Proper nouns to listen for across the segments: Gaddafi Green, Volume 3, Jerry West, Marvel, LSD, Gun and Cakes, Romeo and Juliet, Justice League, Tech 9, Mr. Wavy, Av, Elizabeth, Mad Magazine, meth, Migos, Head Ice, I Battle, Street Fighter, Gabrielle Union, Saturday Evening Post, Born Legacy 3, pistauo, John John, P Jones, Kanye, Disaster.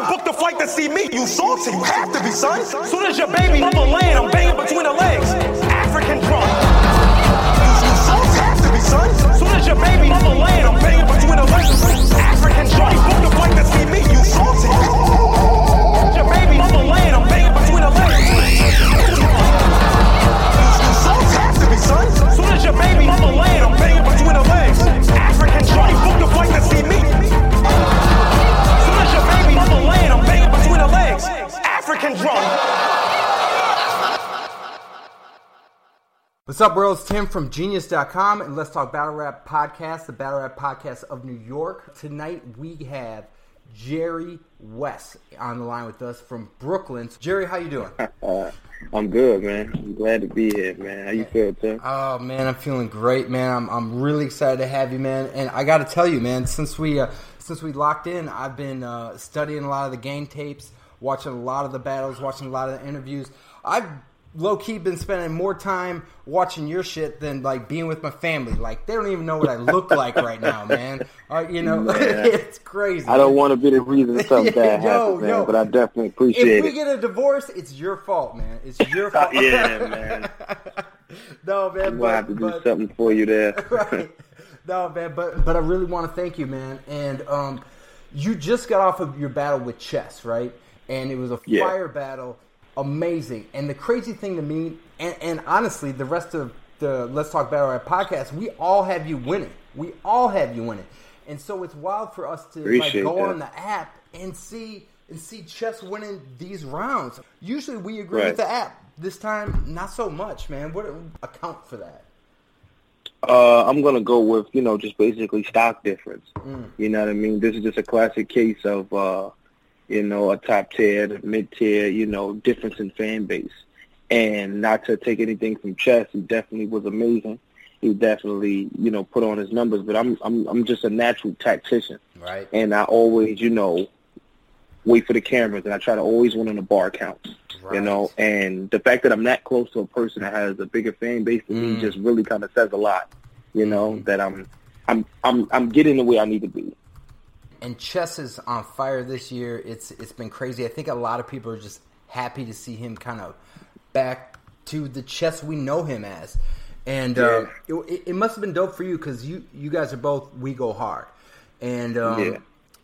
He booked a flight to see me. You salty. You have to be, son. Soon as your baby mama land, I'm banging between her legs. African drunk. You salty. Have to be, son. Soon as your baby mama land, I'm banging between her legs. African drunk. He booked a flight to see me. You salty. Your baby mama land, I'm banging between her legs. Son. Soon as your baby mama land, I'm banging between her legs. African shorty booked a flight to see me. Soon as your baby mama land, I'm banging between her legs. African drunk. What's up, world? It's Tim from Genius.com, and let's talk Battle Rap Podcast, the Battle Rap Podcast of New York. Tonight we have Jerry West on the line with us from Brooklyn. Jerry, how you doing? I'm good, man. I'm glad to be here, man. How you feel, Tim? Oh, man, I'm feeling great, man. I'm really excited to have you, man. And I got to tell you, man, since we locked in, I've been studying a lot of the game tapes, watching a lot of the battles, watching a lot of the interviews. I've low-key been spending more time watching your shit than, like, being with my family. Like, they don't even know what I look like right now, man. You know, it's crazy. I don't want to be the reason something bad happens, man, but I definitely appreciate it. If we get a divorce, it's your fault, man. It's your fault. Yeah, man. No, man. I'm going to have to do something for you there. Right. No, man, but I really want to thank you, man. And you just got off of your battle with Chess, right? And it was a fire battle. Amazing. And the crazy thing to me, and honestly, the rest of the Let's Talk Battle Rap podcast, we all have you winning. We all have you winning. And so it's wild for us to on the app and see Chess winning these rounds. Usually we agree with the app. This time, not so much, man. What account for that? I'm going to go with, just basically stock difference. You know what I mean? This is just a classic case of a top tier, mid tier, difference in fan base. And not to take anything from Chess, he definitely was amazing. He definitely, put on his numbers. But I'm just a natural tactician, right? And I always, wait for the cameras, and I try to always win on the bar counts, right. And the fact that I'm that close to a person that has a bigger fan base than me just really kind of says a lot, that I'm getting the way I need to be. And Chess is on fire this year. It's been crazy. I think a lot of people are just happy to see him kind of back to the Chess we know him as. And it must have been dope for you because you guys are both We Go Hard. And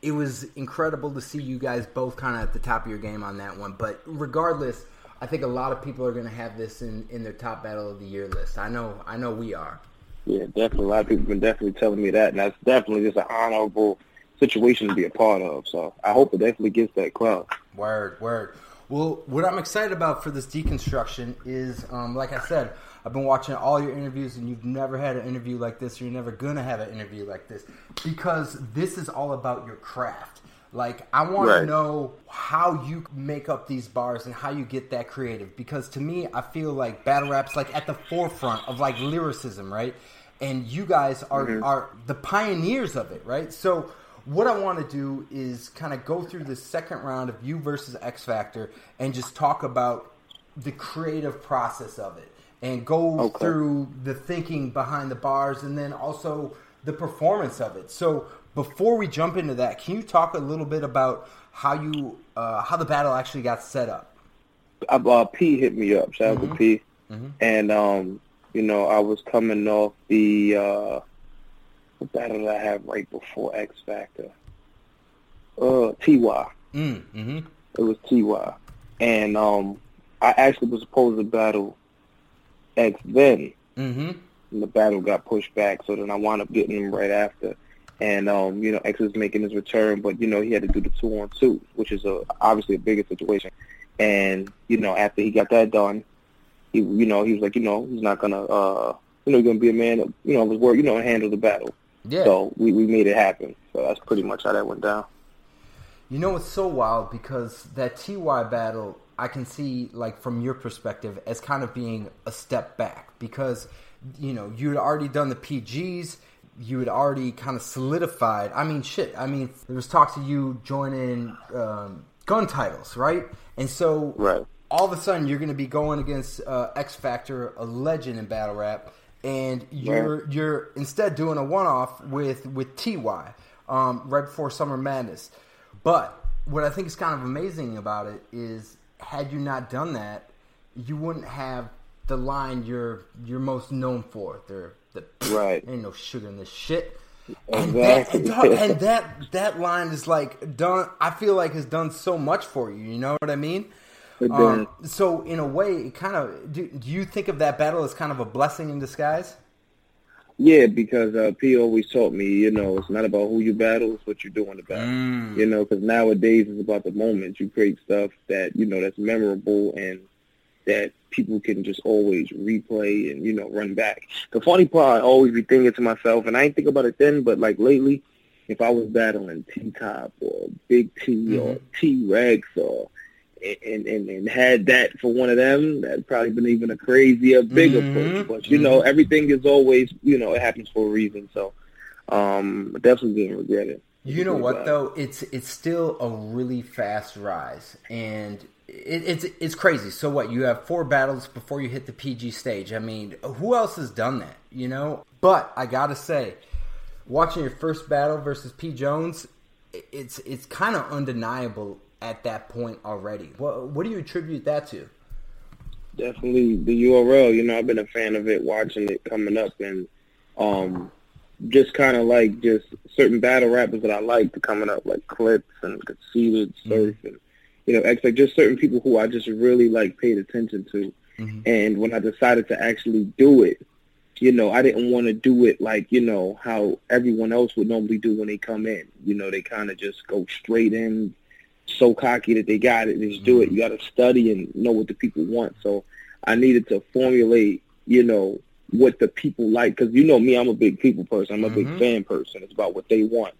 it was incredible to see you guys both kind of at the top of your game on that one. But regardless, I think a lot of people are going to have this in their top battle of the year list. I know we are. Yeah, definitely. A lot of people have been definitely telling me that. And that's definitely just an honorable situation to be a part of, so I hope it definitely gets that crowd. Word. Well, what I'm excited about for this deconstruction is, like I said, I've been watching all your interviews, and you've never had an interview like this, or you're never going to have an interview like this, because this is all about your craft. Like, I want to know how you make up these bars and how you get that creative, because to me, I feel like battle rap's, like, at the forefront of, like, lyricism, right? And you guys are the pioneers of it, right? So what I want to do is kind of go through the second round of you versus X-Factor and just talk about the creative process of it and go through the thinking behind the bars and then also the performance of it. So before we jump into that, can you talk a little bit about how the battle actually got set up? P hit me up. Shout out to P. And, I was coming off the what battle did I have right before X Factor? T-Y. It was T-Y. And I actually was supposed to battle X then. And the battle got pushed back, so then I wound up getting him right after. And, X was making his return, but, he had to do the 2-on-2, which is obviously a bigger situation. And, after he got that done, he was like, he's not going to he's going to be a man that, of his word, and handle the battle. Yeah. So we made it happen. So that's pretty much how that went down. You know, it's so wild because that TY battle, I can see, like, from your perspective as kind of being a step back because, you had already done the PGs. You had already kind of solidified. There was talks of you joining Gun Titles, right? And so all of a sudden you're going to be going against X-Factor, a legend in battle rap. And you're instead doing a one-off with TY right before Summer Madness. But what I think is kind of amazing about it is, had you not done that, you wouldn't have the line you're most known for. Right. Ain't no sugar in this shit. Exactly. And that line is like done. I feel like has done so much for you. You know what I mean? So in a way, it kind of do you think of that battle as kind of a blessing in disguise? Yeah, because P always taught me, you know, it's not about who you battle, it's what you do in the battle. Mm. You know, because nowadays it's about the moment. You create stuff that, you know, that's memorable and that people can just always replay and, you know, run back. The funny part, I always be thinking to myself, and I ain't think about it then, but like lately, if I was battling T-Top or Big T or T-Rex or... And had that for one of them, that probably been even a crazier, bigger push. But, you know, everything is always, you know, it happens for a reason. So I definitely didn't regret it. You know what, though? It's still a really fast rise. And it's crazy. So what? You have 4 battles before you hit the PG stage. I mean, who else has done that, you know? But I got to say, watching your first battle versus P Jones, it's kind of undeniable at that point already. What do you attribute that to? Definitely the URL. You know, I've been a fan of it, watching it coming up, and just kind of like just certain battle rappers that I liked coming up, like Clips and Conceited, Surf, and, you know, X-Factor, just certain people who I just really, like, paid attention to. And when I decided to actually do it, you know, I didn't want to do it like, you know, how everyone else would normally do when they come in. You know, they kind of just go straight in, so cocky that they got it, just do it. You got to study and know what the people want. So I needed to formulate, you know, what the people like. Because, you know me, I'm a big people person. I'm a big fan person. It's about what they want.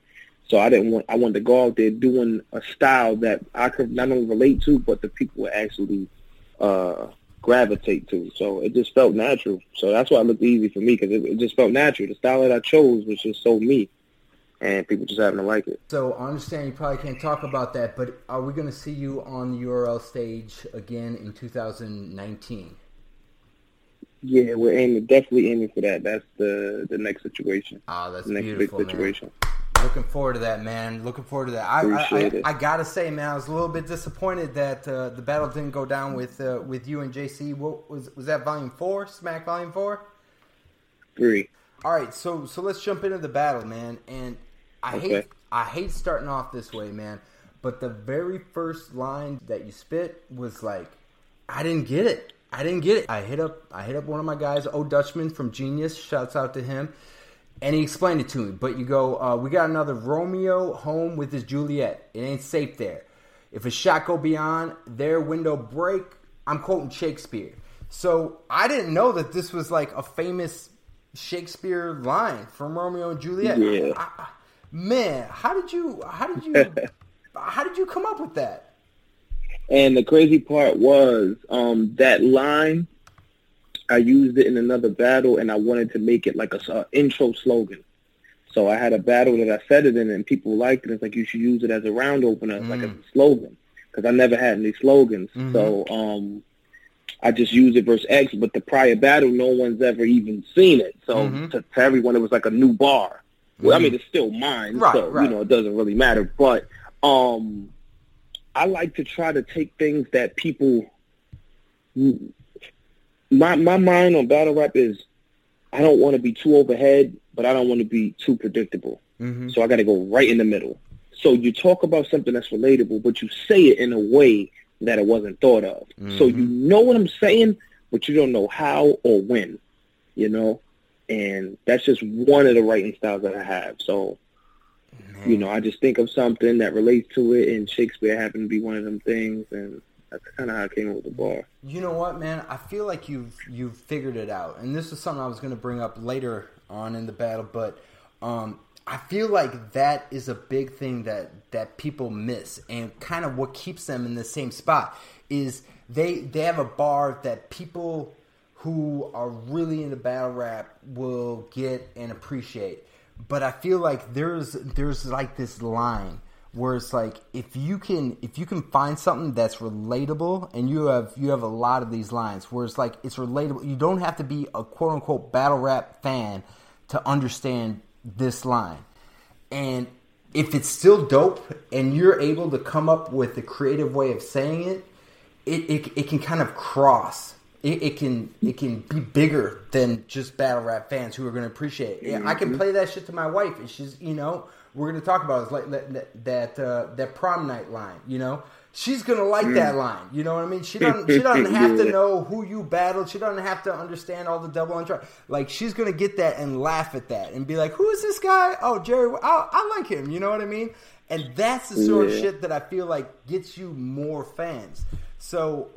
So I wanted to go out there doing a style that I could not only relate to, but the people would actually gravitate to. So it just felt natural. So that's why it looked easy for me, because it just felt natural. The style that I chose was just so me, and people just happen to like it. So I understand you probably can't talk about that, but are we going to see you on the URL stage again in 2019? Yeah, we're definitely aiming for that. That's the next situation. Ah, that's beautiful, big situation. Man. Looking forward to that, man. Looking forward to that. I got to say, man, I was a little bit disappointed that the battle didn't go down with you and JC. What was that, Volume 4? Smack Volume 4? 3. All right, so let's jump into the battle, man. And I hate starting off this way, man, but the very first line that you spit was like, I didn't get it. I hit up one of my guys, O Dutchman from Genius, shouts out to him, and he explained it to me. But you go, we got another Romeo home with his Juliet. It ain't safe there. If a shot go beyond their window break, I'm quoting Shakespeare. So I didn't know that this was like a famous Shakespeare line from Romeo and Juliet. Yeah. Man, how did you how did you come up with that? And the crazy part was that line, I used it in another battle, and I wanted to make it like a intro slogan. So I had a battle that I said it in, and people liked it. It's like, you should use it as a round opener, like a slogan, because I never had any slogans. So I just used it versus X, but the prior battle, no one's ever even seen it. So to everyone, it was like a new bar. Well, I mean, it's still mine, right. You know, it doesn't really matter. But I like to try to take things that people... My mind on battle rap is, I don't want to be too overhead, but I don't want to be too predictable. So I got to go right in the middle. So you talk about something that's relatable, but you say it in a way that it wasn't thought of. So you know what I'm saying, but you don't know how or when, you know? And that's just one of the writing styles that I have. So, you know, I just think of something that relates to it, and Shakespeare happened to be one of them things, and that's kind of how I came up with the bar. You know what, man? I feel like you've figured it out, and this is something I was going to bring up later on in the battle, but I feel like that is a big thing that people miss, and kind of what keeps them in the same spot is they have a bar that people who are really into battle rap will get and appreciate. But I feel like there's like this line where it's like, if you can find something that's relatable, and you have a lot of these lines where it's like, it's relatable. You don't have to be a quote unquote battle rap fan to understand this line. And if it's still dope and you're able to come up with a creative way of saying it, it can kind of cross. It can be bigger than just battle rap fans who are going to appreciate it. Mm-hmm. I can play that shit to my wife, and she's, you know, we're going to talk about it. It's like that prom night line, you know. She's going to like that line, you know what I mean? She doesn't have to know who you battled. She doesn't have to understand all the double entendre. Like, she's going to get that and laugh at that and be like, who is this guy? Oh, Jerry, I like him, you know what I mean? And that's the sort of shit that I feel like gets you more fans. So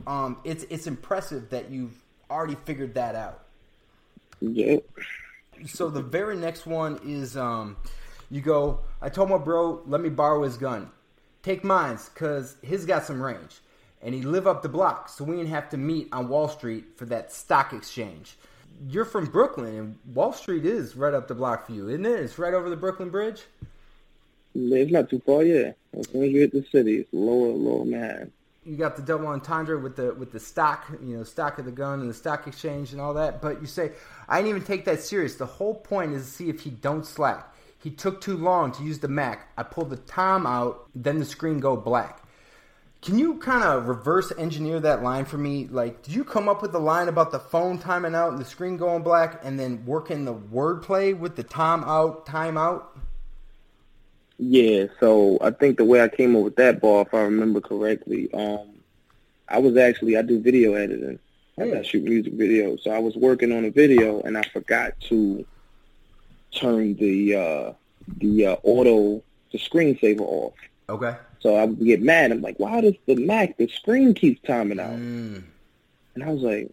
it's impressive that you've already figured that out. Yeah. So the very next one is you go, I told my bro, let me borrow his gun. Take mine's, because his got some range. And he live up the block, so we didn't have to meet on Wall Street for that stock exchange. You're from Brooklyn, and Wall Street is right up the block for you, isn't it? It's right over the Brooklyn Bridge? It's not too far, yeah. As soon as you hit the city, it's lower, man. You got the double entendre with the stock, you know, stock of the gun and the stock exchange and all that. But you say, I didn't even take that serious. The whole point is to see if he don't slack. He took too long to use the Mac. I pulled the time out, then the screen go black. Can you kind of reverse engineer that line for me? Like, did you come up with the line about the phone timing out and the screen going black and then work in the wordplay with the time out? Yeah, so I think the way I came up with that bar, if I remember correctly, I do video editing. I shoot music videos. So I was working on a video and I forgot to turn the screensaver off. Okay. So I would get mad. I'm like, why does the screen keeps timing out? Mm. And I was like,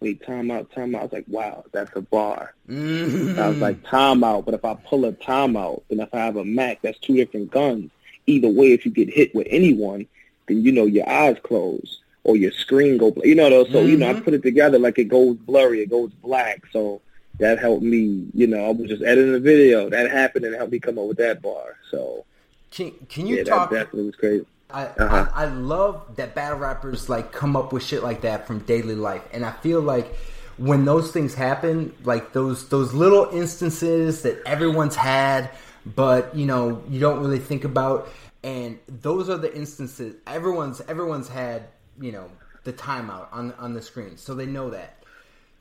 wait, time out. I was like, wow, that's a bar. Mm-hmm. I was like, time out. But if I pull a time out, and if I have a Mac, that's two different guns. Either way, if you get hit with anyone, then, you know, your eyes close or your screen go, you know, so, mm-hmm. you know, I put it together like it goes blurry, it goes black. So that helped me, you know, I was just editing a video. That happened and helped me come up with that bar. So can you talk? That definitely was crazy. I love that battle rappers, like, come up with shit like that from daily life. And I feel like when those things happen, like those little instances that everyone's had, but, you know, you don't really think about. And those are the instances everyone's had, you know, the timeout on the screen. So they know that.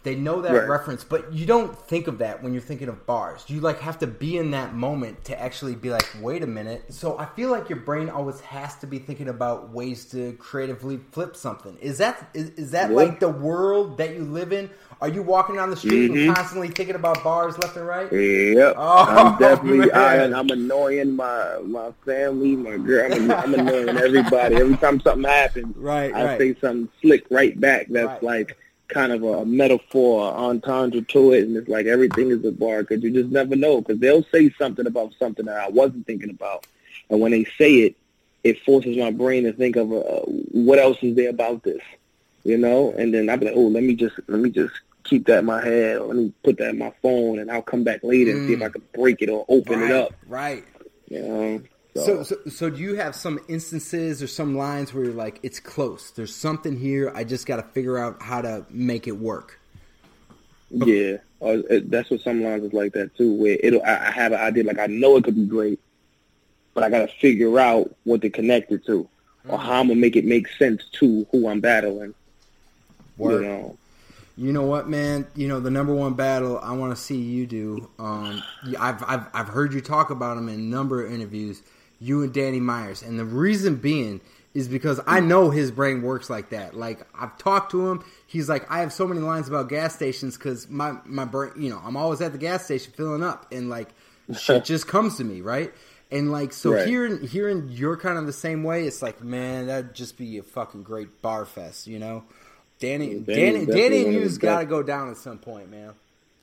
They know that reference, but you don't think of that when you're thinking of bars. You, like, have to be in that moment to actually be like, wait a minute. So I feel like your brain always has to be thinking about ways to creatively flip something. Is that like the world that you live in? Are you walking down the street mm-hmm. and constantly thinking about bars left and right? Yep. Oh, I'm definitely I'm annoying my family, my girl. I'm annoying everybody. Every time something happens, I say something slick right back that's like kind of a metaphor, entendre to it, and it's like everything is a bar because you just never know, because they'll say something about something that I wasn't thinking about, and when they say it, it forces my brain to think of what else is there about this, you know, and then I'll be like, oh, let me just keep that in my head, or let me put that in my phone, and I'll come back later and see if I can break it or open it up. Right. You know? So do you have some instances or some lines where you're like, it's close, there's something here, I just got to figure out how to make it work? Yeah, that's what some lines is like that too, where I have an idea, like I know it could be great, but I got to figure out what to connect it to, or how I'm going to make it make sense to who I'm battling. Word. You know? You know what, man? You know, the number one battle I want to see you do, I've heard you talk about them in a number of interviews, you and Danny Myers. And the reason being is because I know his brain works like that. Like, I've talked to him. He's like, I have so many lines about gas stations because my brain, you know, I'm always at the gas station filling up. And, like, shit just comes to me, right? And, like, so hearing you're kind of the same way, it's like, man, that'd just be a fucking great bar fest, you know? Danny and you's got to go down at some point, man.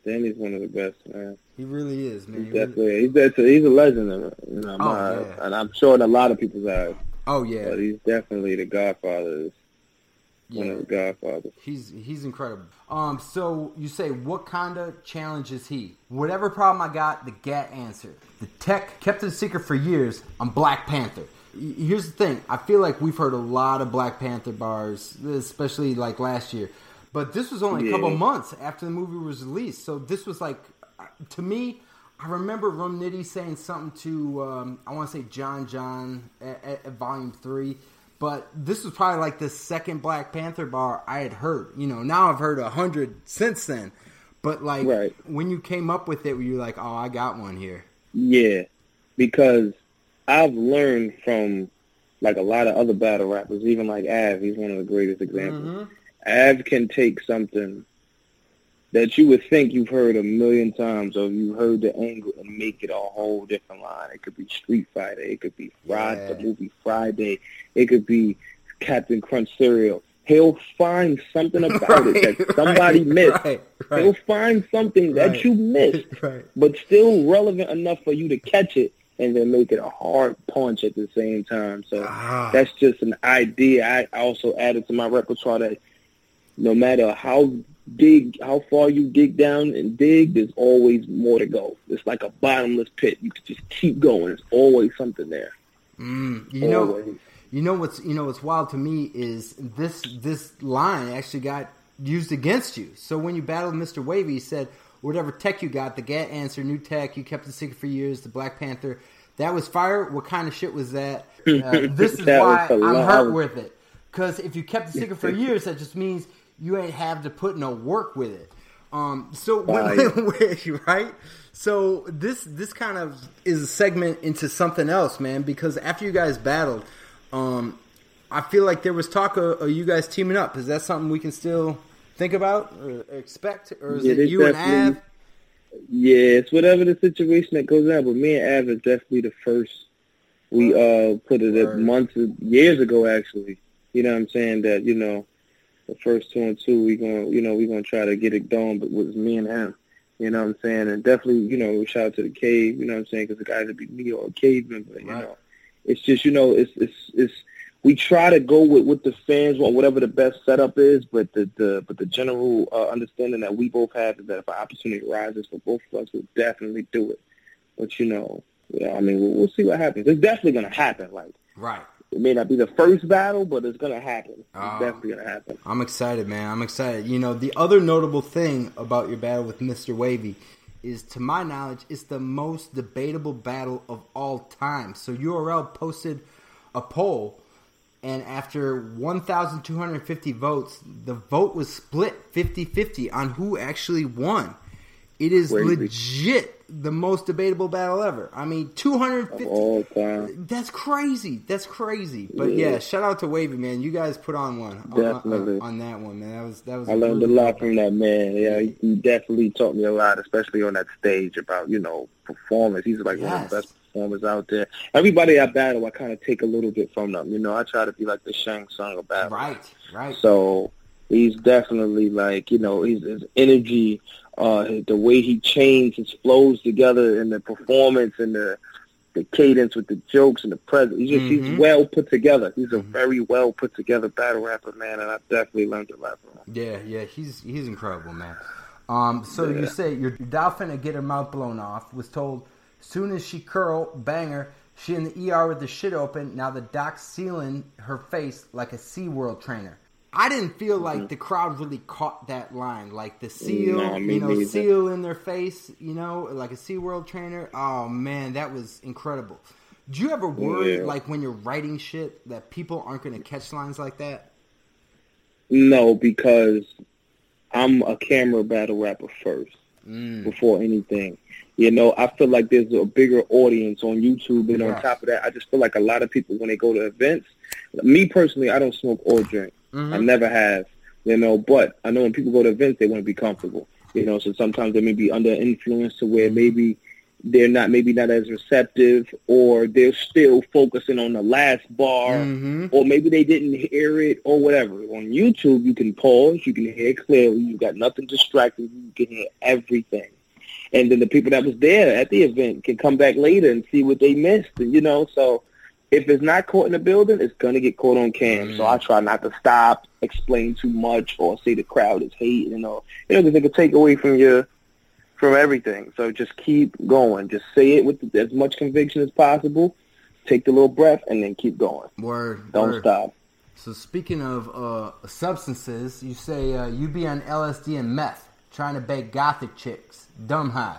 Danny's one of the best, man. He really is, man. He's a legend, you know, and I'm sure in a lot of people's eyes. Oh yeah, but he's definitely the Godfather. One of the Godfathers. He's incredible. So you say, what kind of challenge is he? Whatever problem I got, the Gat answered. The tech kept it a secret for years. I'm Black Panther. Here's the thing. I feel like we've heard a lot of Black Panther bars, especially like last year. But this was only a couple months after the movie was released. So this was like, to me, I remember Rum Nitty saying something to, I want to say John at Volume 3, but this was probably like the second Black Panther bar I had heard. You know, now I've heard 100 since then. But, like, right. When you came up with it, were you like, oh, I got one here? Yeah, because I've learned from, like, a lot of other battle rappers, even, like, Av. He's one of the greatest examples. Mm-hmm. Av can take something that you would think you've heard a million times, or you heard the angle, and make it a whole different line. It could be Street Fighter. It could be the movie Friday. It could be Captain Crunch cereal. He'll find something about it that somebody missed. Right. He'll find something that you missed, but still relevant enough for you to catch it and then make it a hard punch at the same time. So that's just an idea I also added to my repertoire, that no matter how far you dig down and dig, there's always more to go. It's like a bottomless pit. You can just keep going. There's always something there. You know what's wild to me is this line actually got used against you. So when you battled Mr. Wavy, he said, "Whatever tech you got, the Gat answer, new tech. You kept it secret for years. The Black Panther, that was fire. What kind of shit was that? This is that why I'm hurt with it. Because if you kept the secret for years, that just means you ain't have to put no work with it." So this kind of is a segment into something else, man. Because after you guys battled, I feel like there was talk of you guys teaming up. Is that something we can still think about or expect, or is it you and Av? Yeah, it's whatever the situation that goes on. But me and Av is definitely the first. We put it up years ago, actually. You know what I'm saying? That, you know, the first 2 and 2, we're gonna try to get it done, but with me and him, you know what I'm saying? And definitely, you know, shout out to the Cave, you know what I'm saying? Because the guys would be me or a Cave member, you know. It's just, you know, it's we try to go with what the fans want, whatever the best setup is, but the general understanding that we both have is that if an opportunity arises for both of us, we'll definitely do it. But, you know I mean, we'll see what happens. It's definitely gonna happen, like. Right. It may not be the first battle, but it's going to happen. It's definitely going to happen. I'm excited, man. I'm excited. You know, the other notable thing about your battle with Mr. Wavy is, to my knowledge, it's the most debatable battle of all time. So URL posted a poll, and after 1,250 votes, the vote was split 50-50 on who actually won. It is legit the most debatable battle ever. I mean, 250. All time. That's crazy. But yeah, shout out to Wavy, man. You guys put on one. Definitely. On that one, man. That was. I learned a lot from that man. Yeah, he definitely taught me a lot, especially on that stage about, you know, performance. He's like one of the best performers out there. Everybody I battle, I kind of take a little bit from them. You know, I try to be like the Shang Tsung of battle. Right. So he's definitely like, you know, his energy. The way he changed his flows together and the performance and the cadence with the jokes and the presence. He's well put together. He's a very well put together battle rapper, man, and I've definitely learned a lot from him. Yeah, he's incredible, man. You say your dolphin to get her mouth blown off was told soon as she curl, bang her, she in the ER with the shit open, now the doc's sealing her face like a SeaWorld trainer. I didn't feel like the crowd really caught that line, like the seal, seal in their face, you know, like a SeaWorld trainer. Oh man, that was incredible. Do you ever worry, like when you're writing shit, that people aren't going to catch lines like that? No, because I'm a camera battle rapper first, before anything. You know, I feel like there's a bigger audience on YouTube, and on top of that, I just feel like a lot of people when they go to events. Me personally, I don't smoke or drink. I never have, you know, but I know when people go to events, they want to be comfortable, you know, so sometimes they may be under influence to where maybe they're not, as receptive, or they're still focusing on the last bar, or maybe they didn't hear it or whatever. On YouTube, you can pause, you can hear clearly, you've got nothing distracting, you can hear everything. And then the people that was there at the event can come back later and see what they missed, you know, so... If it's not caught in the building, it's going to get caught on cam. So I try not to stop, explain too much, or say the crowd is hating, or, you know, because they can take away from everything. So just keep going. Just say it with as much conviction as possible. Take the little breath and then keep going. Don't stop. So speaking of substances, you say you be on LSD and meth, trying to bake gothic chicks. Dumb high.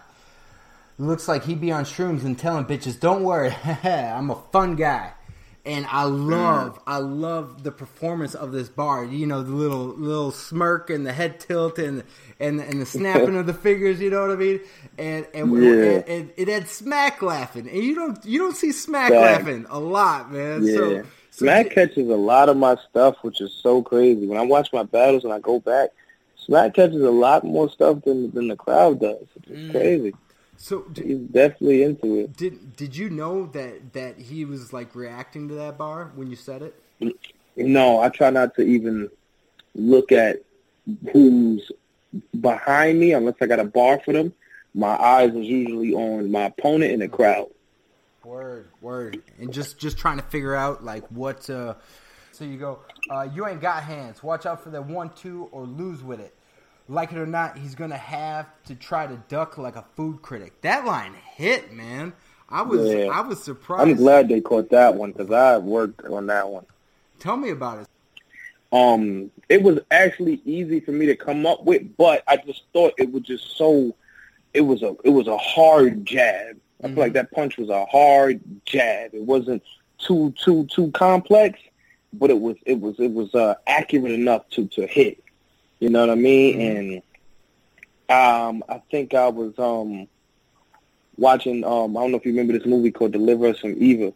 looks like he be on shrooms and telling bitches, don't worry, I'm a fun guy. And I love the performance of this bard. You know, the little smirk and the head tilt and the snapping of the fingers. You know what I mean? And it had Smack laughing, and you don't see Smack laughing a lot, man. Yeah. So Smack catches a lot of my stuff, which is so crazy. When I watch my battles and I go back, Smack catches a lot more stuff than the crowd does. It's crazy. So he's definitely into it. Did you know that he was like reacting to that bar when you said it? No, I try not to even look at who's behind me unless I got a bar for them. My eyes is usually on my opponent and the crowd. Word, and just trying to figure out like what. So you go, you ain't got hands. Watch out for that 1-2 or lose with it. Like it or not, he's going to have to try to duck like a food critic. That line hit, man. I was surprised. I'm glad they caught that one because I worked on that one. Tell me about it. It was actually easy for me to come up with, but I just thought it was just so – it was a hard jab. I feel like that punch was a hard jab. It wasn't too complex, but it was accurate enough to hit. You know what I mean? Mm-hmm. And I think I was watching, I don't know if you remember this movie called Deliver Us from Evil,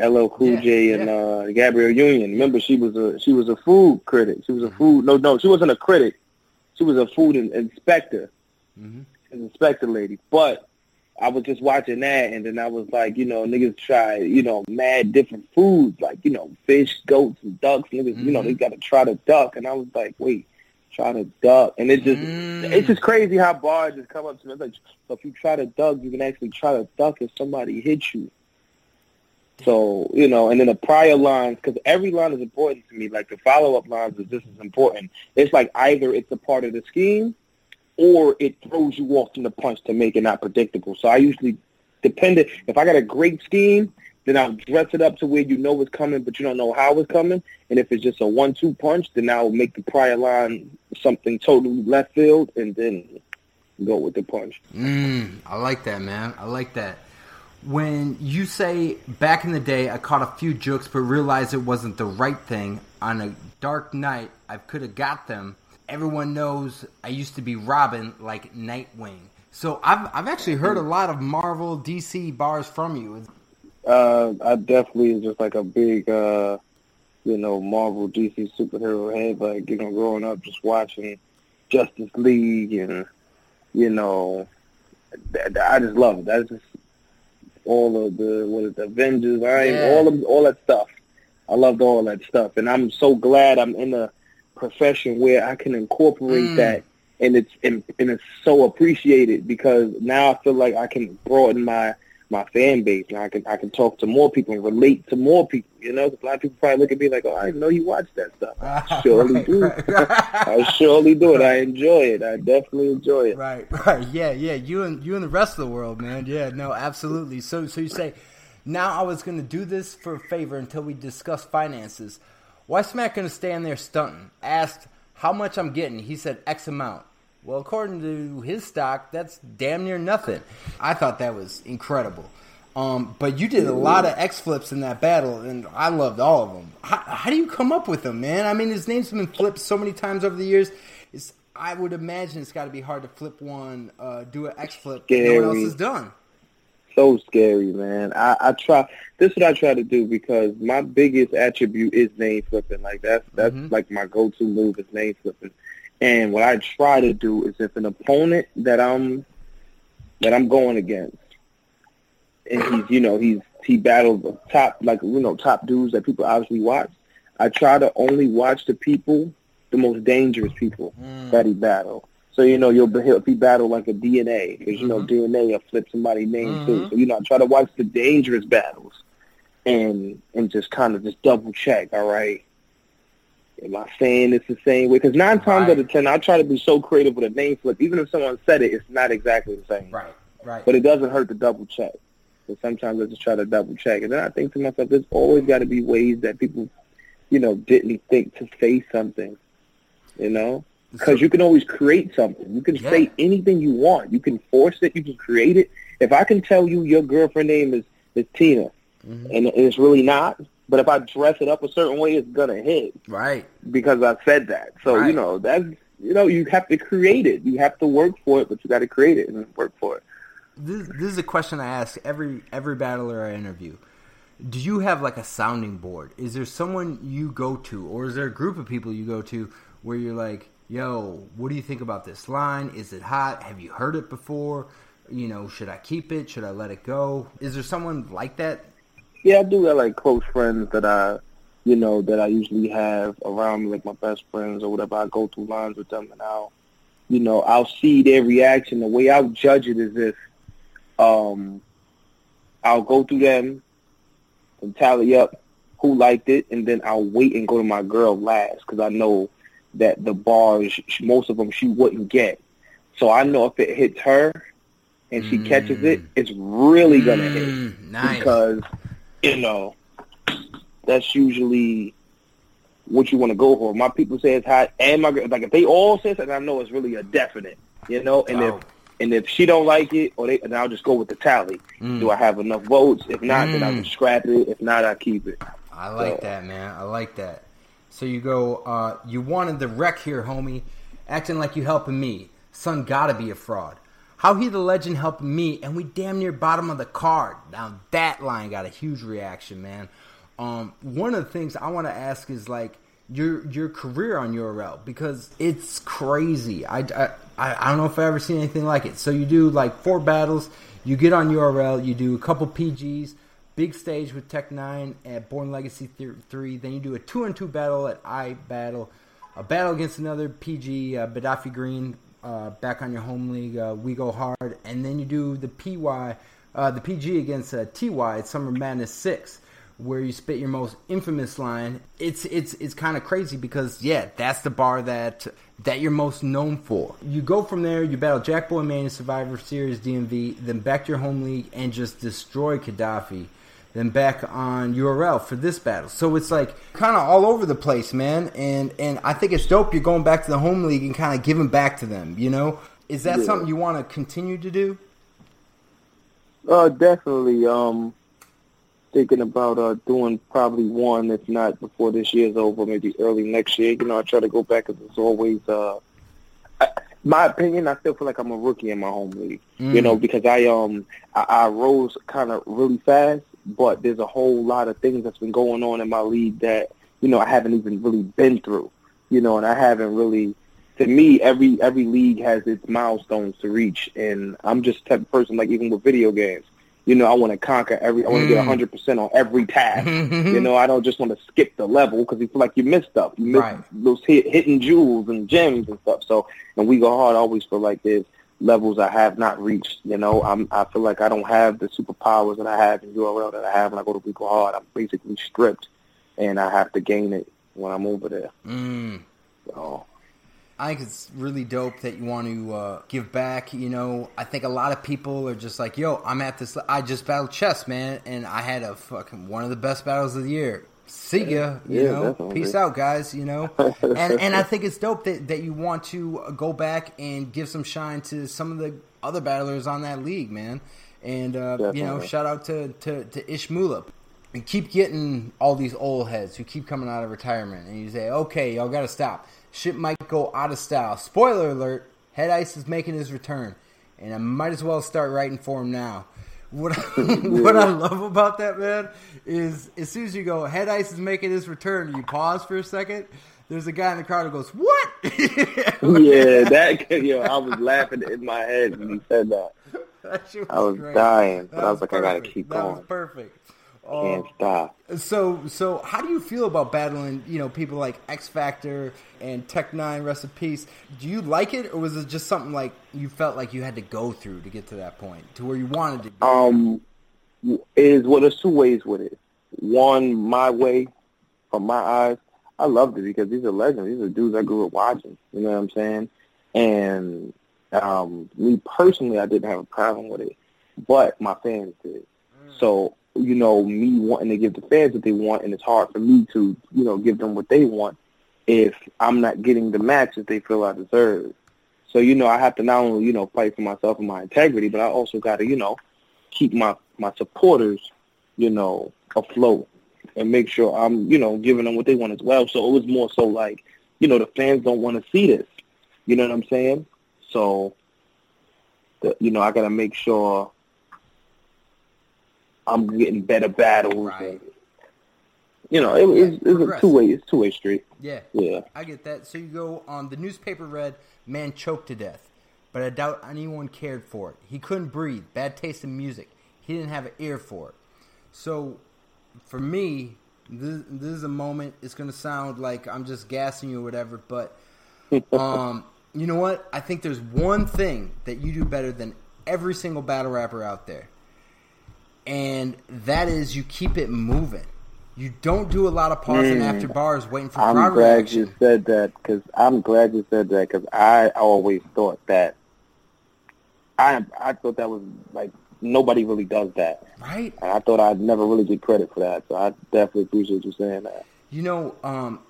LL Cool J and Gabrielle Union. Remember, she was a food critic. She was a food, no, she wasn't a critic. She was a food inspector, an inspector lady. But I was just watching that, and then I was like, you know, niggas try, you know, mad different foods, like, you know, fish, goats, and ducks. Niggas, you know, they got to try to duck. And I was like, wait. Try to duck, and it's just crazy how bars just come up to me. It's like, so if you try to duck, you can actually try to duck if somebody hits you. So, you know, and then the prior lines, because every line is important to me. Like the follow-up lines is just as important. It's like either it's a part of the scheme, or it throws you off from the punch to make it not predictable. So I usually dependent. If I got a great scheme, then I'll dress it up to where you know it's coming, but you don't know how it's coming. And if it's just a 1-2 punch, then I'll make the prior line something totally left field and then go with the punch. I like that, man. I like that. When you say, back in the day, I caught a few jokes but realized it wasn't the right thing. On a dark night, I could have got them. Everyone knows I used to be Robin like Nightwing. So I've actually heard a lot of Marvel, DC bars from you. I definitely am just like a big, you know, Marvel, DC superhero head. Like, you know, growing up just watching Justice League and, you know, I just love it. That's just all of the Avengers, all that stuff. I loved all that stuff. And I'm so glad I'm in a profession where I can incorporate that. And it's so appreciated because now I feel like I can broaden my fan base, and I can talk to more people and relate to more people, you know? Because a lot of people probably look at me like, oh, I didn't know you watched that stuff. I surely do. I surely do it. I enjoy it. I definitely enjoy it. Right. Yeah. You and the rest of the world, man. Yeah, no, absolutely. So you say, now I was going to do this for a favor until we discuss finances. Why Smack going to stand there stunting? Asked how much I'm getting. He said X amount. Well, according to his stock, that's damn near nothing. I thought that was incredible. But you did a lot of X-flips in that battle, and I loved all of them. How do you come up with them, man? I mean, his name's been flipped so many times over the years. I would imagine it's got to be hard to flip one, do an X-flip that no one else has done. So scary, man. I try. This is what I try to do because my biggest attribute is name flipping. Like, that's like my go-to move is name flipping. And what I try to do is if an opponent that I'm going against, and he battles top dudes that people obviously watch, I try to only watch the most dangerous people that he battle. So, you know, if he battle like a DNA, because, you know, DNA will flip somebody's name too. So, you know, I try to watch the dangerous battles and just kind of just double check, all right? Am I saying it's the same way? Because 9 times out of 10, I try to be so creative with a name flip. Even if someone said it, it's not exactly the same. Right. But it doesn't hurt to double check. So sometimes I just try to double check. And then I think to myself, there's always got to be ways that people, you know, didn't think to say something, you know? Because you can always create something. You can say anything you want. You can force it. You can create it. If I can tell you your girlfriend name is Tina, mm-hmm. and it's really not, but if I dress it up a certain way, it's gonna hit. Right. Because I said that. So right. You have to create it. You have to work for it, but you got to create it and work for it. This is a question I ask every battler I interview. Do you have like a sounding board? Is there someone you go to, or is there a group of people you go to where you're like, yo, what do you think about this line? Is it hot? Have you heard it before? You know, should I keep it? Should I let it go? Is there someone like that? Yeah, I do have like close friends that I usually have around me, like my best friends or whatever. I go through lines with them, and I'll see their reaction. The way I'll judge it is this. I'll go through them and tally up who liked it, and then I'll wait and go to my girl last, because I know that the bars, most of them, she wouldn't get. So I know if it hits her and she catches it, it's really going to hit. Nice. Because, that's usually what you want to go for. My people say it's hot, and my girl, like, if they all say something, I know it's really a definite, and wow. If she don't like it, and I'll just go with the tally. Do I have enough votes? If not, then I can scrap it. If not, I keep it. I like that, man. I like that. So you go, you wanted the wreck here, homie. Acting like you helping me. Son gotta be a fraud. How he the legend helping me, and we damn near bottom of the card. Now that line got a huge reaction, man. One of the things I want to ask is, like, your career on URL, because it's crazy. I don't know if I've ever seen anything like it. So you do like 4 battles, you get on URL, you do a couple PGs, big stage with Tech 9 at Born Legacy 3, then you do a 2-on-2 battle at I Battle, a battle against another PG, Gaddafi Green, back on your home league, We Go Hard, and then you do the PG against T-Y at Summer Madness 6. Where you spit your most infamous line. It's kind of crazy because, yeah, that's the bar that you're most known for. You go from there, you battle Jack Boy Man in Survivor Series DMV, then back to your home league and just destroy Gaddafi, then back on URL for this battle. So it's like kind of all over the place, man. And I think it's dope you're going back to the home league and kind of giving back to them, Is that something you want to continue to do? Definitely. Thinking about doing probably one, if not before this year's over, maybe early next year. I try to go back, because it's always, my opinion, I still feel like I'm a rookie in my home league, because I rose kind of really fast, but there's a whole lot of things that's been going on in my league that, I haven't even really been through, and I haven't really, to me, every league has its milestones to reach, and I'm just the type of person, like even with video games, I want to conquer I want to get 100% on every task. I don't just want to skip the level, because you feel like you missed stuff. You missed those hidden jewels and gems and stuff. So, and We Go Hard, I always feel like there's levels I have not reached. I feel like I don't have the superpowers that I have in URL that I have when I go to We Go Hard. I'm basically stripped, and I have to gain it when I'm over there. So. I think it's really dope that you want to give back, I think a lot of people are just like, yo, I'm at this, I just battled Chess, man, and I had a fucking one of the best battles of the year. See ya, definitely. Peace out, guys, And I think it's dope that you want to go back and give some shine to some of the other battlers on that league, man. And, shout out to Ishmula. And keep getting all these old heads who keep coming out of retirement, and you say, okay, y'all got to stop. Shit might go out of style. Spoiler alert, Head Ice is making his return, and I might as well start writing for him now. What I love about that, man, is as soon as you go, Head Ice is making his return, you pause for a second, there's a guy in the crowd who goes, what? I was laughing in my head when you said that. I was dying, but I was like, perfect. I got to keep going. That was perfect. Can't stop. So how do you feel about battling, people like X-Factor and Tech 9, rest in peace? Do you like it, or was it just something like you felt like you had to go through to get to that point, to where you wanted to be? There's 2 ways with it. One, my way, from my eyes, I loved it because these are legends. These are dudes I grew up watching, you know what I'm saying? And me personally, I didn't have a problem with it, but my fans did. So, me wanting to give the fans what they want, and it's hard for me to, give them what they want if I'm not getting the matches they feel I deserve. So, I have to not only, fight for myself and my integrity, but I also got to, keep my supporters, you know, afloat and make sure I'm, you know, giving them what they want as well. So it was more so like, you know, the fans don't want to see this. You know what I'm saying? So, you know, I got to make sure I'm getting better battles. Right. And, you know, it's a two-way street. Yeah. I get that. So you go on the newspaper read, man choked to death, but I doubt anyone cared for it. He couldn't breathe, bad taste in music. He didn't have an ear for it. So for me, this is a moment. It's going to sound like I'm just gassing you or whatever, but you know what? I think there's one thing that you do better than every single battle rapper out there, and that is you keep it moving. You don't do a lot of pausing after bars waiting for crowd reaction. I'm glad you said that because I always thought that. I thought that was like nobody really does that. Right. And I thought I'd never really get credit for that. So I definitely appreciate you saying that. You know,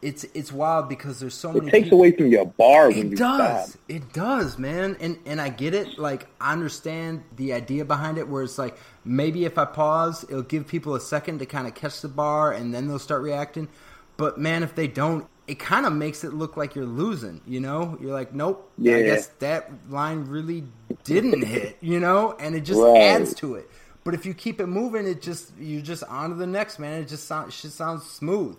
it's wild because there's so many. It takes away from your bar when you stop. It does, man. And I get it. Like, I understand the idea behind it where it's like, maybe if I pause, it'll give people a second to kind of catch the bar and then they'll start reacting. But, man, if they don't, it kind of makes it look like you're losing, you know? You're like, nope, yeah. I guess that line really didn't hit, you know? And it just adds to it. But if you keep it moving, you're just on to the next, man. It just sounds smooth.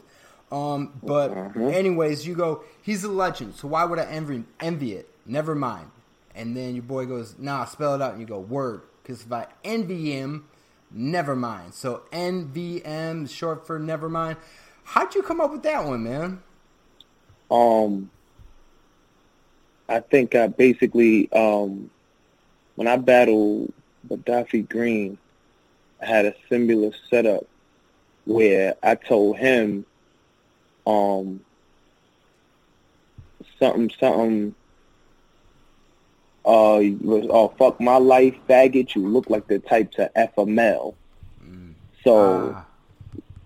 But anyways, you go, he's a legend, so why would I envy it? Never mind. And then your boy goes, nah, spell it out. And you go, word. Because if I envy him, never mind. So NVM, short for never mind. How'd you come up with that one, man? I think I basically, when I battled Gaddafi Green, I had a similar setup where I told him, fuck my life, faggot, you look like the type to F a male. So,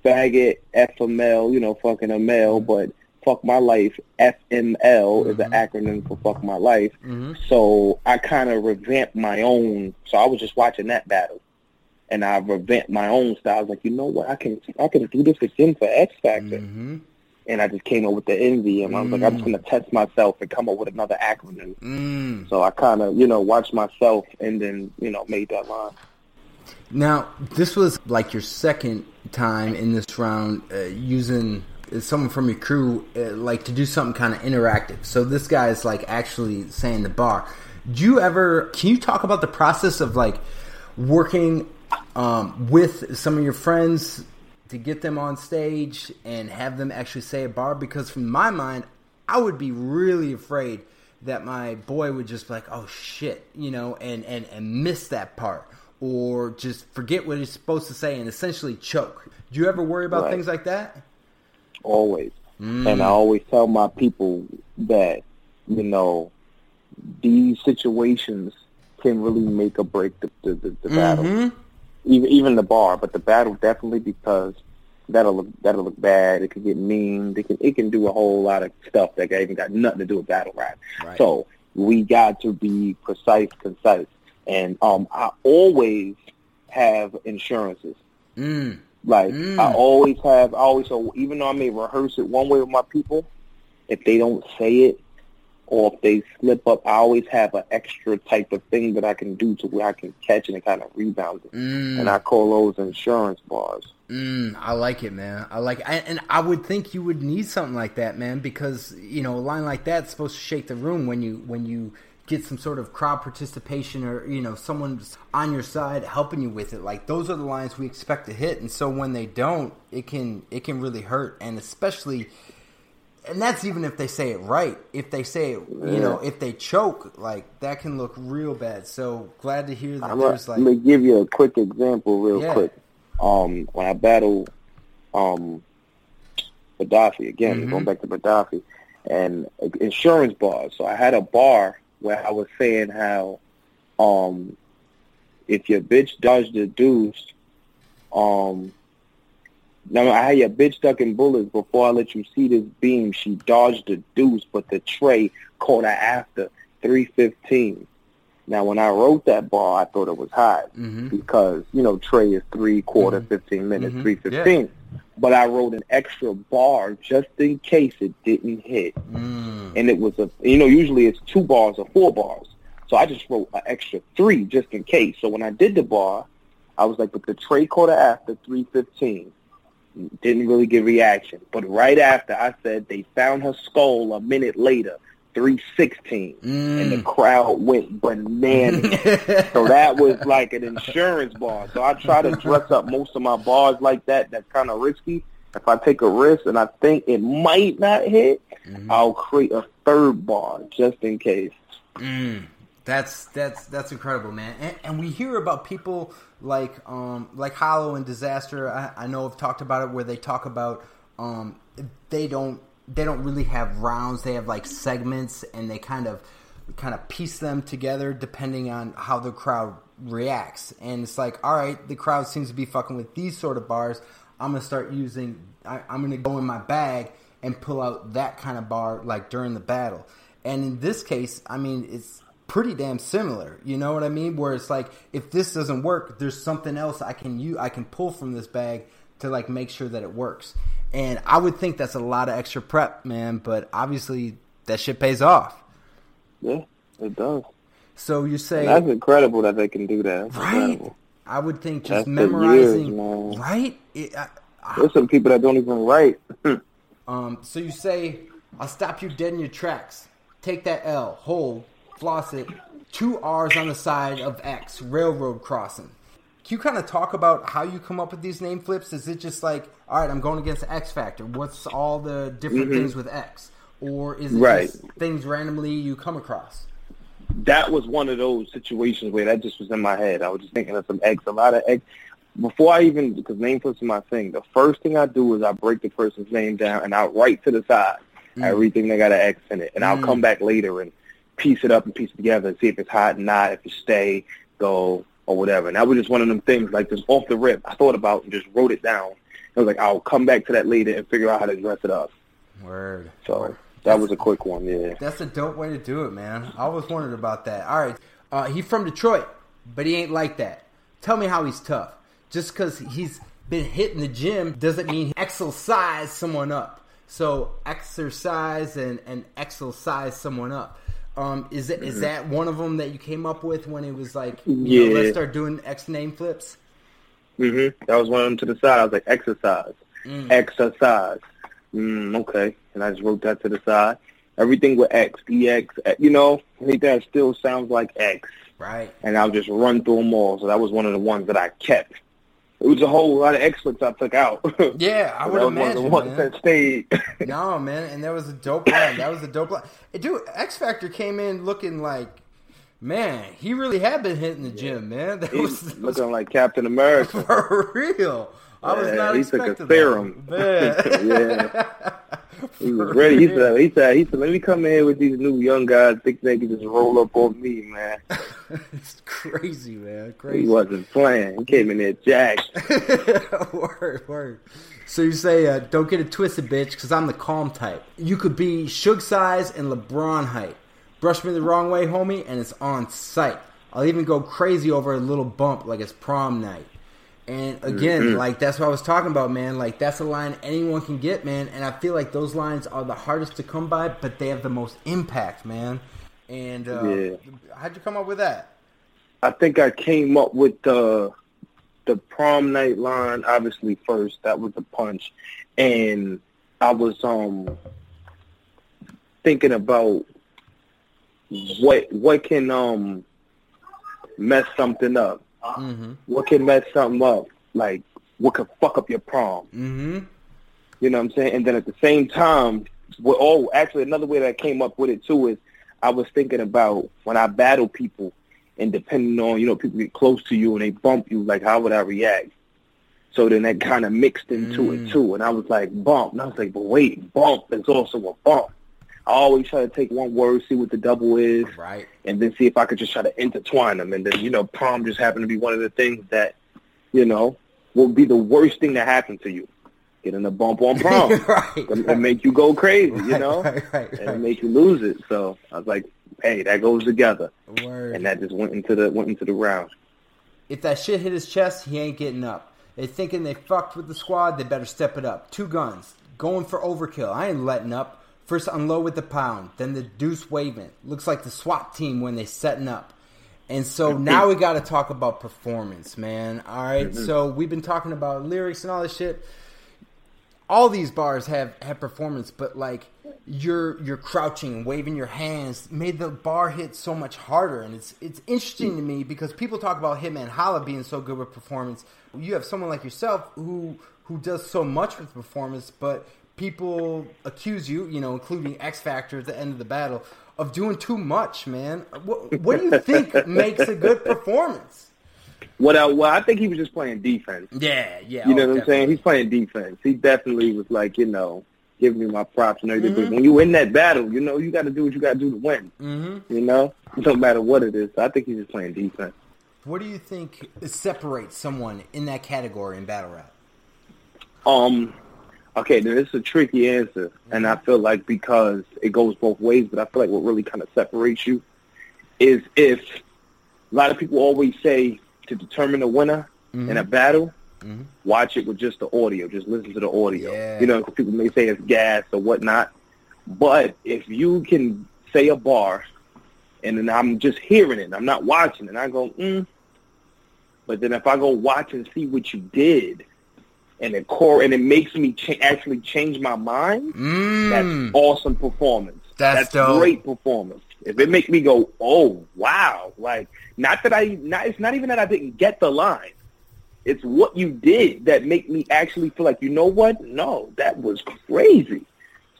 faggot, F a male, you know, fucking a male, but fuck my life, FML is an acronym for fuck my life. So, I kind of revamped my own, so I was just watching that battle. And I revamped my own style. I was like, you know what, I can do this again for X-Factor. And I just came up with the envy, and I was like, I'm just going to test myself and come up with another acronym. So I kind of, you know, watched myself and then, you know, made that line. Now, this was like your second time in this round using someone from your crew, like, to do something kind of interactive. So this guy is, like, actually saying the bar. Can you talk about the process of, like, working with some of your friends to get them on stage and have them actually say a bar? Because from my mind, I would be really afraid that my boy would just be like, oh shit, you know, and miss that part or just forget what he's supposed to say and essentially choke. Do you ever worry about things like that? Always. And I always tell my people that, you know, these situations can really make or break the battle. Even the bar, but the battle definitely, because that'll look bad. It could get mean. It can do a whole lot of stuff that even got nothing to do with battle rap. Right. So we got to be precise, concise, and I always have insurances. So even though I may rehearse it one way with my people, if they don't say it or if they slip up, I always have an extra type of thing that I can do to where I can catch it and kind of rebound it. And I call those insurance bars. I like it, man. And I would think you would need something like that, man, because, you know, a line like that's supposed to shake the room when you get some sort of crowd participation or, you know, someone's on your side helping you with it. Like, those are the lines we expect to hit. And so when they don't, it can really hurt. And especially... And that's even if they say it right. If they say it, you know, if they choke, like, that can look real bad. So, glad to hear that there's, like... Let me give you a quick example quick. When I battled Gaddafi, again, going back to Gaddafi, and insurance bars. So, I had a bar where I was saying how if your bitch dodged the deuce, now, I had your bitch stuck in bullets before I let you see this beam. She dodged the deuce, but the tray caught her after 3:15. Now, when I wrote that bar, I thought it was high because, you know, Trey is 3/4, 15 minutes, 3:15. Yeah. But I wrote an extra bar just in case it didn't hit. And it was, you know, usually it's 2 bars or 4 bars. So I just wrote an extra 3 just in case. So when I did the bar, I was like, but the Trey quarter after 3:15 didn't really get reaction. But right after, I said they found her skull a minute later. 3:16 and the crowd went bananas. So that was like an insurance bar. So I try to dress up most of my bars like that. That's kind of risky. If I take a risk and I think it might not hit, I'll create a third bar just in case. That's incredible, man. And we hear about people like Hollow and Disaster. I know I've talked about it where they talk about they don't really have rounds. They have like segments, and they kind of piece them together depending on how the crowd reacts. And it's like, all right, the crowd seems to be fucking with these sort of bars. I'm gonna start using. I'm gonna go in my bag and pull out that kind of bar like during the battle. And in this case, I mean, it's pretty damn similar. You know what I mean? Where it's like, if this doesn't work, there's something else I can pull from this bag to like make sure that it works. And I would think that's a lot of extra prep, man, but obviously that shit pays off. Yeah, it does. So you say... That's incredible that they can do that. That's right? Incredible. I would think just that's memorizing... Years, right? There's some people that don't even write. So you say, I'll stop you dead in your tracks. Take that L, hold, floss it, 2 R's on the side of X, railroad crossing. Can you kind of talk about how you come up with these name flips? Is it just like, all right, I'm going against X-Factor. What's all the different things with X? Or is it just things randomly you come across? That was one of those situations where that just was in my head. I was just thinking of some X, a lot of X. Before I even, because name flips are my thing, the first thing I do is I break the person's name down and I write to the side everything they got an X in it. And I'll come back later and piece it up and piece it together and see if it's hot or not, if it stay, go, or whatever. And that was just one of them things, like, just off the rip, I thought about and just wrote it down. I was like, I'll come back to that later and figure out how to dress it up. Word. So that was a quick one, yeah. That's a dope way to do it, man. I always wondered about that. All right, he's from Detroit, but he ain't like that. Tell me how he's tough. Just because he's been hitting the gym doesn't mean he exercise someone up. So exercise and exercise someone up. Is that one of them that you came up with when it was like, you know, let's start doing X name flips? That was one of them to the side. I was like, exercise. Exercise. Okay. And I just wrote that to the side. Everything with X, EX, you know, anything that still sounds like X. Right. And I'll just run through them all. So that was one of the ones that I kept. It was a whole lot of X-flips I took out. Yeah, I would imagine, man. No, man, and that was a dope line. That was a dope line. Dude, X-Factor came in looking like, man, he really had been hitting the gym, man. He was looking like Captain America. For real. I was not expecting that. Yeah. He was ready. He said, let me come in here with these new young guys. Think they can just roll up on me, man. It's crazy, man. Crazy. He wasn't playing. He came in there jacked. Word. So you say, don't get it twisted, bitch, because I'm the calm type. You could be Suge size and LeBron height. Brush me the wrong way, homie, and it's on sight. I'll even go crazy over a little bump like it's prom night. And again, like, that's what I was talking about, man. Like, that's a line anyone can get, man. And I feel like those lines are the hardest to come by, but they have the most impact, man. And how'd you come up with that? I think I came up with the prom night line, obviously, first. That was the punch. And I was thinking about what can mess something up. What can mess something up? Like, what could fuck up your prom? You know what I'm saying? And then at the same time, actually another way that I came up with it too is I was thinking about when I battle people and depending on, you know, people get close to you and they bump you, like, how would I react? So then that kind of mixed into it too. And I was like, bump. And I was like, but wait, bump is also a bump. I always try to take one word, see what the double is, right, and then see if I could just try to intertwine them. And then, you know, prom just happened to be one of the things that, you know, will be the worst thing that happened to you. Getting a bump on prom. Right. It'll make you go crazy, you know? Right. And make you lose it. So I was like, hey, that goes together. Word. And that just went into the round. If that shit hit his chest, he ain't getting up. They thinking they fucked with the squad, they better step it up. Two guns, going for overkill. I ain't letting up. First unload with the pound, then the deuce waving. Looks like the SWAT team when they setting up. And so now we got to talk about performance, man. All right, so we've been talking about lyrics and all this shit. All these bars have performance, but like you're crouching, waving your hands, made the bar hit so much harder. And it's interesting to me because people talk about Hitman Holla being so good with performance. You have someone like yourself who does so much with performance, but people accuse you, you know, including X-Factor at the end of the battle, of doing too much, man. What do you think makes a good performance? Well, I think he was just playing defense. Yeah. You know what I'm saying? He's playing defense. He definitely was like, you know, giving me my props and everything. Mm-hmm. But when you in that battle, you know, you got to do what you got to do to win. Mm-hmm. You know? No matter what it is. So I think he's just playing defense. What do you think separates someone in that category in battle rap? Okay, this is a tricky answer, and I feel like because it goes both ways, but I feel like what really kind of separates you is if a lot of people always say to determine the winner in a battle, watch it with just the audio, just listen to the audio. Yeah. You know, people may say it's gas or whatnot, but if you can say a bar, and then I'm just hearing it, I'm not watching, and I go, but then if I go watch and see what you did, and it makes me actually change my mind, that's awesome performance. That's great performance. If it makes me go, oh, wow. Like, it's not even that I didn't get the line. It's what you did that make me actually feel like, you know what? No, that was crazy.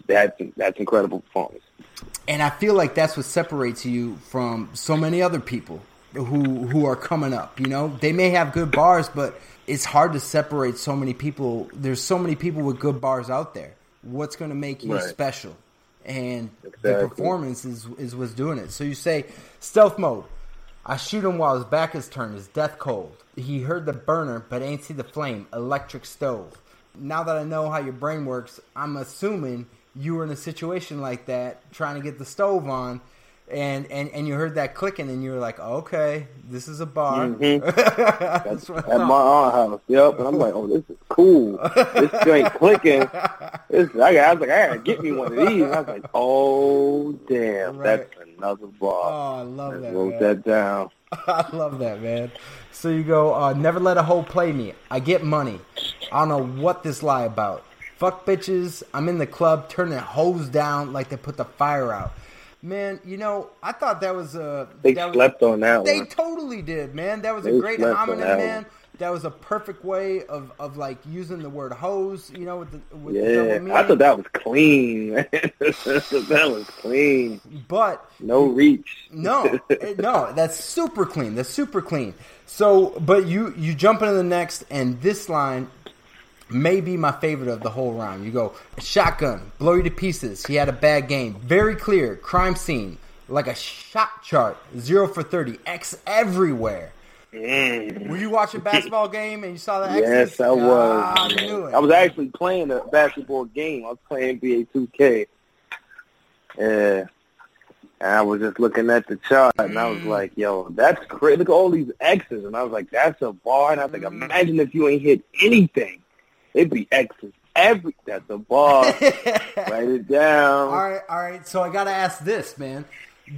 That's incredible performance. And I feel like that's what separates you from so many other people who are coming up, you know? They may have good bars, but it's hard to separate so many people. There's so many people with good bars out there. What's going to make you special? And the performance is what's doing it. So you say, stealth mode. I shoot him while his back is turned. It's death cold. He heard the burner, but ain't see the flame. Electric stove. Now that I know how your brain works, I'm assuming you were in a situation like that, trying to get the stove on. And you heard that clicking, and you were like, oh, okay, this is a bar. That's at my aunt house, yep. And I'm like, oh, this is cool. This joint clicking. I was like, I gotta get me one of these. And I was like, oh, damn, that's another bar. Oh, I love that. Wrote that down. I love that, man. So you go, never let a hoe play me. I get money. I don't know what this lie about. Fuck bitches. I'm in the club turning hoes down like they put the fire out. Man, you know, I thought that was a... They slept on that one. They totally did, man. That was a great homonym, man. That was a perfect way of like, using the word hose, you know, with the meaning. I thought that was clean, man. That was clean. But... no reach. No, that's super clean. That's super clean. So, but you jump into the next, and this line may be my favorite of the whole round. You go, shotgun, blow you to pieces. He had a bad game. Very clear. Crime scene. Like a shot chart. 0 for 30. X everywhere. Were you watching a basketball game and you saw the X? Yes, I was. I knew it. I was actually playing a basketball game. I was playing NBA 2K. Yeah. And I was just looking at the chart, and I was like, yo, that's crazy. Look at all these X's. And I was like, that's a bar. And I was like, imagine if you ain't hit anything. It'd be X's. That's a bar. Write it down. All right. So I got to ask this, man.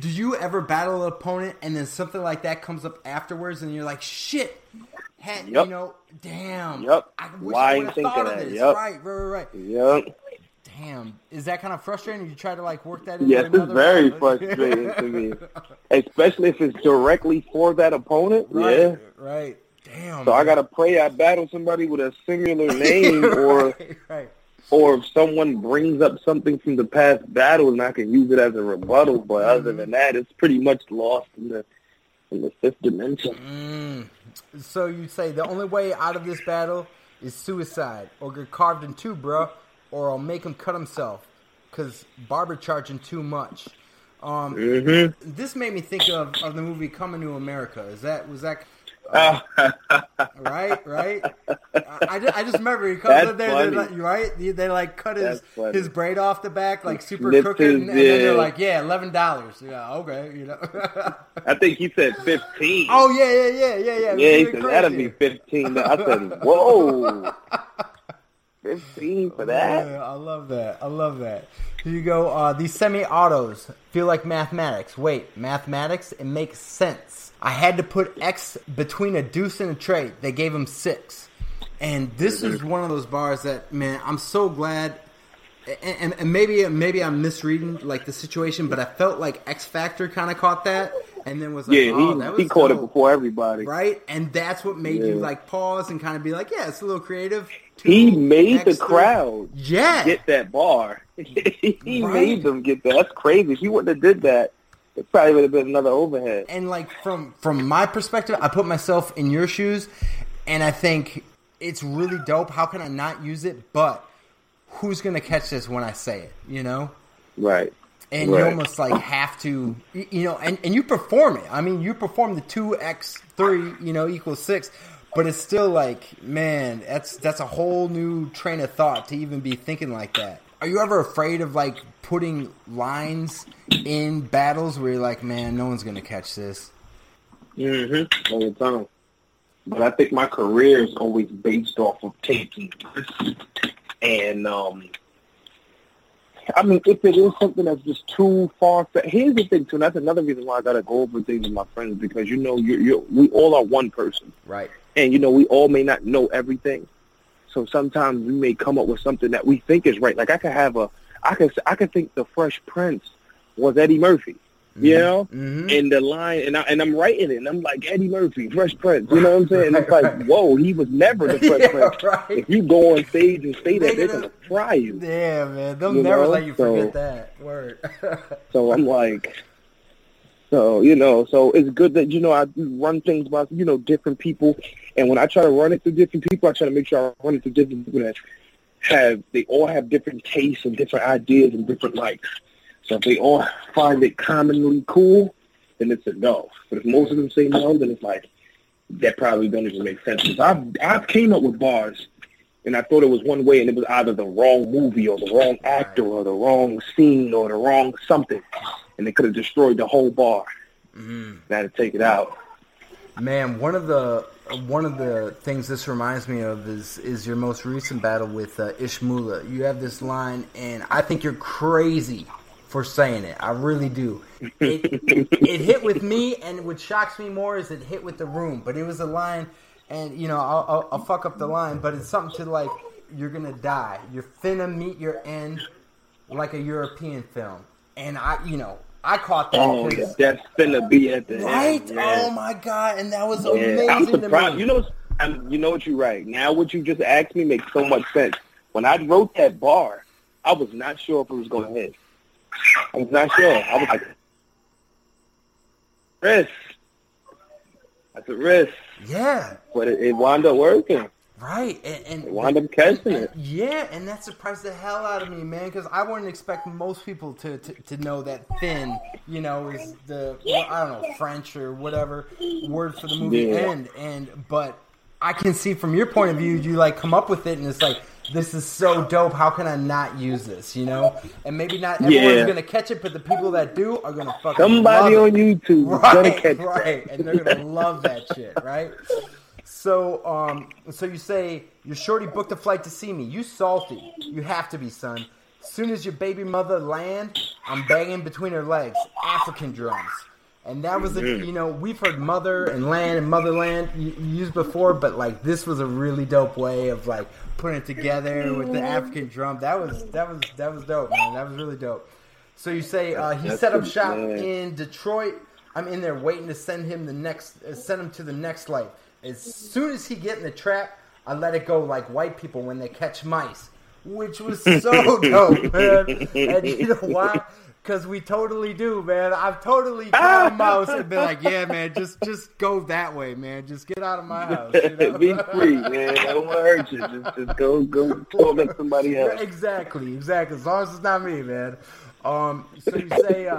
Do you ever battle an opponent and then something like that comes up afterwards and you're like, shit. You know, damn. Yep. I wish I would have thought of this. Yep. Right. Yep. Damn. Is that kind of frustrating? You try to, like, work that into another? Yes, it's very frustrating to me. Especially if it's directly for that opponent. Right, yeah. Right. Damn, so man. I gotta pray I battle somebody with a similar name, or if someone brings up something from the past battle and I can use it as a rebuttal. But other than that, it's pretty much lost in the fifth dimension. So you say the only way out of this battle is suicide, or get carved in two, bro, or I'll make him cut himself because barber charging too much. This made me think of the movie Coming to America. Is that was that? Right? I just remember he comes in there, right? They like cut his braid off the back, like super crooked, and then they're like, yeah, $11. Yeah, okay, you know. I think he said 15. Oh yeah. Yeah, he said that'll be 15. I said, whoa. 15 for that? Yeah, I love that. Here you go. These semi-autos feel like mathematics. Wait, mathematics? It makes sense. I had to put X between a deuce and a trade. They gave him 6. And this is one of those bars that, man, I'm so glad. And maybe I'm misreading like the situation, but I felt like X-Factor kind of caught that. And then was like, he caught it before everybody. Right? And that's what made you like pause and kind of be like, yeah, it's a little creative. He made the crowd get that bar. He made them get that. That's crazy. If he wouldn't have did that, it probably would have been another overhead. And like from my perspective, I put myself in your shoes, and I think it's really dope. How can I not use it? But who's going to catch this when I say it, you know? Right. And you almost like have to, you know, and you perform it. I mean, you perform the 2x3, you know, equals 6. But it's still like, man, that's a whole new train of thought to even be thinking like that. Are you ever afraid of like putting lines in battles where you're like, man, no one's gonna catch this? Mm-hmm. All the time. But I think my career is always based off of taking risks, and I mean, if it is something that's just too far, here's the thing too. And that's another reason why I gotta go over things with my friends, because you know, we all are one person, right? And you know, we all may not know everything, so sometimes we may come up with something that we think is right. Like I could think the Fresh Prince was Eddie Murphy, mm-hmm. you know, mm-hmm. and the line, and I'm writing it, and I'm like, Eddie Murphy, Fresh Prince, you know what I'm saying? And it's like, whoa, he was never the Fresh Prince. Right. If you go on stage and say that, they're gonna fry you. Yeah, man, they'll never let you forget that word. So I'm like. So, you know, so it's good that, you know, I run things by, you know, different people. And when I try to run it through different people, I try to make sure I run it through different people that they all have different tastes and different ideas and different likes. So if they all find it commonly cool, then it's a no. But if most of them say no, then it's like, that probably doesn't even make sense. Because I've came up with bars, and I thought it was one way, and it was either the wrong movie or the wrong actor or the wrong scene or the wrong something. And they could have destroyed the whole bar. Mm-hmm. Now to take it out, man. One of the things this reminds me of is your most recent battle with Ishmula. You have this line, and I think you're crazy for saying it. I really do. It hit with me, and what shocks me more is it hit with the room. But it was a line, and you know I'll fuck up the line, but it's something to like you're gonna die. You're finna meet your end, like a European film. And I caught that. Oh, that's finna be at the end. Right? Yeah. Oh my god! And that was amazing. I'm surprised. To me. You know what you're right. Now what you just asked me makes so much sense. When I wrote that bar, I was not sure if it was going to hit. I was not sure. I was like, risk. That's a risk. Yeah. But it wound up working. Right, and they wound up catching it. Yeah, and that surprised the hell out of me, man, because I wouldn't expect most people to know that Finn, you know, is the, well, I don't know, French or whatever word for the movie end. But I can see from your point of view, you, like, come up with it, and it's like, this is so dope, how can I not use this, you know? And maybe not everyone's going to catch it, but the people that do are going to fucking somebody on YouTube is going to catch it. Right, and they're going to love that shit, right? So, so you say, your shorty booked a flight to see me. You salty. You have to be, son. Soon as your baby mother land, I'm banging between her legs. African drums. And that was, you know, we've heard mother and land and motherland used before, but, like, this was a really dope way of, like, putting it together with the African drum. That was dope, man. That was really dope. So you say, he set up shop in Detroit. I'm in there waiting to send him to the next life. As soon as he get in the trap, I let it go like white people when they catch mice, which was so dope, man. And you know why? Because we totally do, man. I've totally caught a mouse and been like, yeah, man, just go that way, man. Just get out of my house. You know? Be free, man. I don't want to hurt you. Just go pull up somebody else. Exactly. As long as it's not me, man. So you say,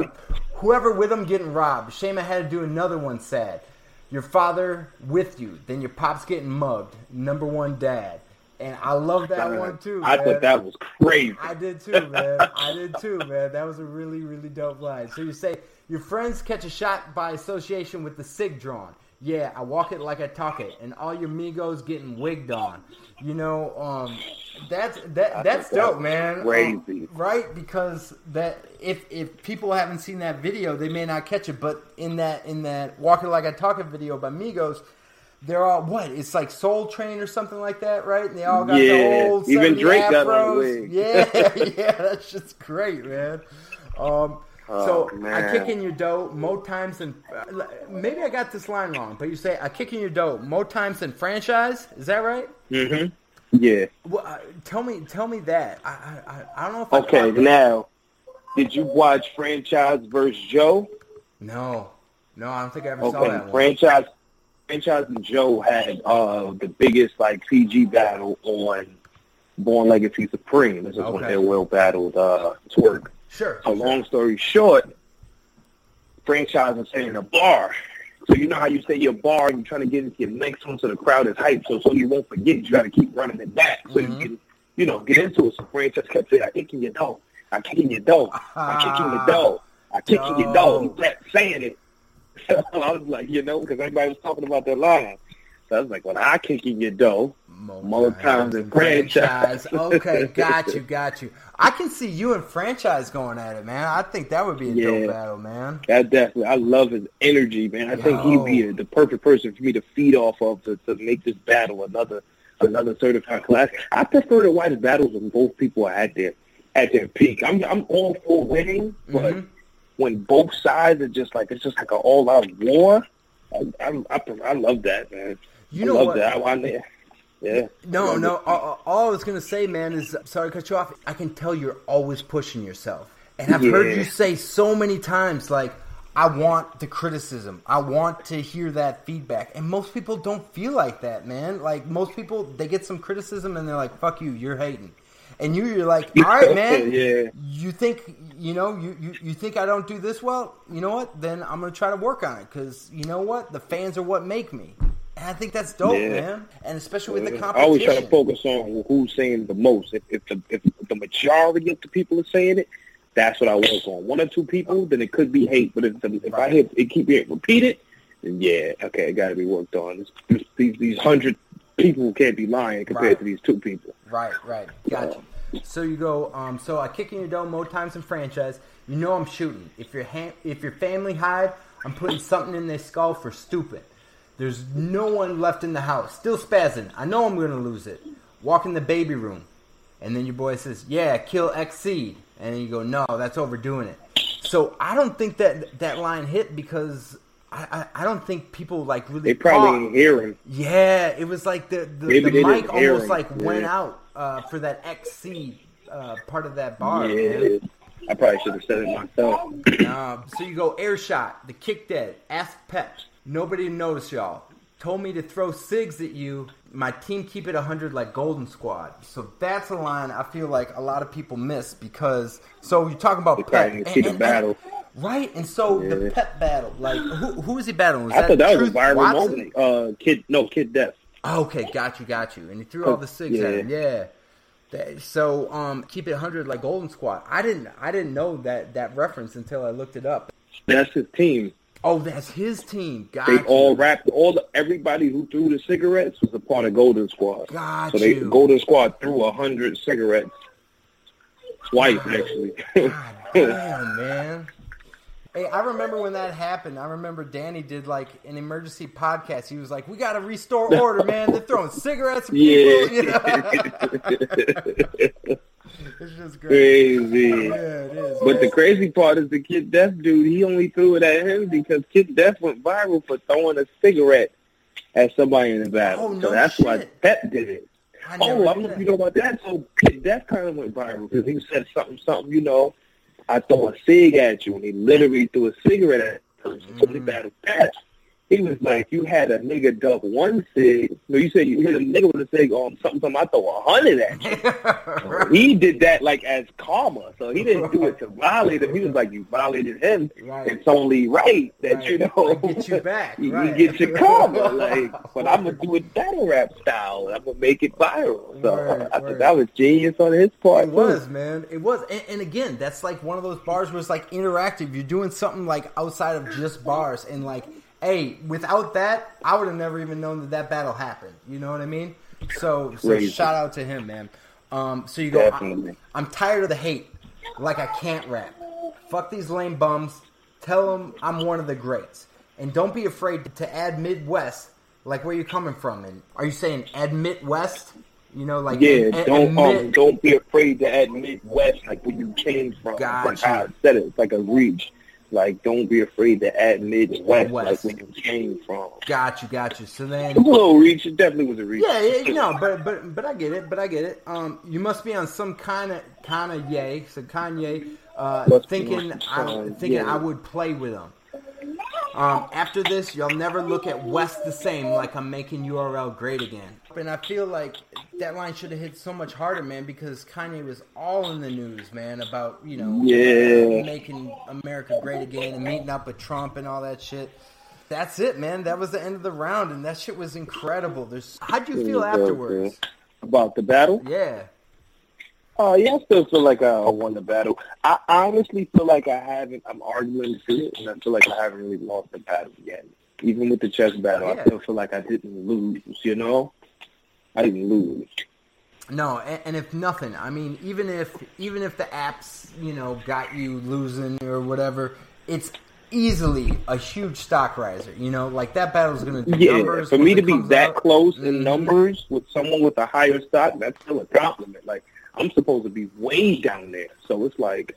whoever with them getting robbed. Shame I had to do another one sad. Your father with you. Then your pops getting mugged. Number one dad. And I love that one too, man. I thought that was crazy. I did too, man. That was a really, really dope line. So you say, your friends catch a shot by association with the SIG drawn. Yeah, I walk it like I talk it. And all your migos getting wigged on. You know, that's dope, man. Crazy. Right? Because that if people haven't seen that video, they may not catch it. But in that walk it like I talk it video by Migos, they're all, what? It's like Soul Train or something like that, right? And they all got the old 70 afros. Yeah, that shit's great, man. Man. I kick in your dough more times than maybe I got this line wrong, but you say I kick in your dough more times than franchise. Is that right? Mm-hmm. Yeah. Well, tell me that. I don't know if I can. Now, did you watch Franchise vs. Joe? No, I don't think I ever saw that one. Franchise and Joe had the biggest like PG battle on Born Legacy Supreme. This is when they will battled Twerk. Sure. So long story short, Franchise was saying a bar. So you know how you say your bar and you're trying to get into your next one so the crowd is hyped. So you won't forget, you got to keep running it back so you can, get into it. So Franchise kept saying, I kick in your dough. I kick in your dough. I kick in your dough. I kick in your dough. He kept saying it. So I was like, because everybody was talking about that line. So I was like, well, I kick in your dough more times than franchise. Okay, got you. I can see you and Franchise going at it, man. I think that would be a dope battle, man. That definitely. I love his energy, man. I think he'd be the perfect person for me to feed off of to make this battle another certified class. I prefer the whitest battles when both people are at their peak. I'm all for winning, but when both sides are just like, it's just like an all-out war, I love that, man. Yeah. No. All I was going to say, man, is, sorry to cut you off, I can tell you're always pushing yourself. And I've heard you say so many times, like, I want the criticism. I want to hear that feedback. And most people don't feel like that, man. Like, most people, they get some criticism and they're like, fuck you, you're hating. And you're like, all right, man, you think, you think I don't do this well? You know what? Then I'm going to try to work on it because, you know what? The fans are what make me. And I think that's dope, man. And especially with the competition. I always try to focus on who's saying the most. If the majority of the people are saying it, that's what I work on. One or two people, then it could be hate. But if I hear it keep being repeated, then it got to be worked on. These 100 people can't be lying compared to these two people. Right. Gotcha. So you go, so I kick in your dough more times than franchise. You know I'm shooting. If your family hide, I'm putting something in their skull for stupid. There's no one left in the house. Still spazzing. I know I'm going to lose it. Walk in the baby room. And then your boy says, yeah, kill Xseed. And then you go, no, that's overdoing it. So I don't think that line hit because I don't think people like really. They probably didn't hear him. Yeah, it was like the mic almost like went out for that Xseed part of that bar. Yeah, I probably should have said it myself. So you go, air shot, the kick dead, ask Pep. Nobody noticed y'all. Told me to throw SIGs at you. My team keep it 100 like Golden Squad. So that's a line I feel like a lot of people miss because. So you're talking about Pep. And battle. Right, and so the Pep battle. Like, who was he battling? I thought that was a viral moment. Kid Death. Okay, got you. And he threw all the SIGs at him. Yeah. So keep it 100 like Golden Squad. I didn't know that reference until I looked it up. That's his team. Oh, that's his team. They all rapped. Everybody who threw the cigarettes was a part of Golden Squad. So Golden Squad threw 100 cigarettes twice, actually. God damn, man. Hey, I remember when that happened. I remember Danny did like an emergency podcast. He was like, "We got to restore order, man. They're throwing cigarettes at people." You know? It's just crazy. Yeah, it is. But the crazy part is the Kid Death dude, he only threw it at him because Kid Death went viral for throwing a cigarette at somebody in the battle. Oh, no, so that's why Pep did it. I don't know if you know about that. So Kid Death kind of went viral because he said something, I throw a cig at you, and he literally threw a cigarette at the person. So they battled Pep. He was like, you had a nigga duck one sig. No, you said you hit a nigga with a sig on something. I throw 100 at you. So he did that like as karma. So he didn't do it to violate him. He was like, you violated him. Right. It's only right that, right, you know, I get you back. Right. You get your karma. Like, but I'm going to do it battle rap style. I'm going to make it viral. So I thought that was genius on his part. It was, man. It was. And again, that's like one of those bars where it's like interactive. You're doing something like outside of just bars and like, hey, without that, I would have never even known that that battle happened. You know what I mean? So shout out to him, man. So you go, I'm tired of the hate. Like, I can't rap. Fuck these lame bums. Tell them I'm one of the greats. And don't be afraid to add Midwest, like where you're coming from. And are you saying admit West? You know, like, yeah, don't be afraid to admit West, like where you came from. Gotcha. Like how I said it. It's like a reach. Like, don't be afraid to add Midwest, like where you came from. Got you. So then, it was a little reach. It definitely was a reach. Yeah, no, but I get it. You must be on some kind of yay. So Kanye, I would play with him. After this, y'all never look at West the same. Like, I'm making URL great again. And I feel like that line should have hit so much harder, man, because Kanye was all in the news, man, about, you know, making America great again and meeting up with Trump and all that shit. That's it, man. That was the end of the round, and that shit was incredible. How'd you feel afterwards? About the battle? Yeah. I still feel like I won the battle. I honestly feel like I'm arguing for it, and I feel like I haven't really lost the battle yet. Even with the chess battle, I still feel like I didn't lose, you know? I didn't lose. No, and if nothing, I mean, even if the apps, you know, got you losing or whatever, it's easily a huge stock riser, you know? Like, that battle's going to do numbers. For me to be that close in numbers with someone with a higher stock, that's still a compliment. Like, I'm supposed to be way down there. So it's like,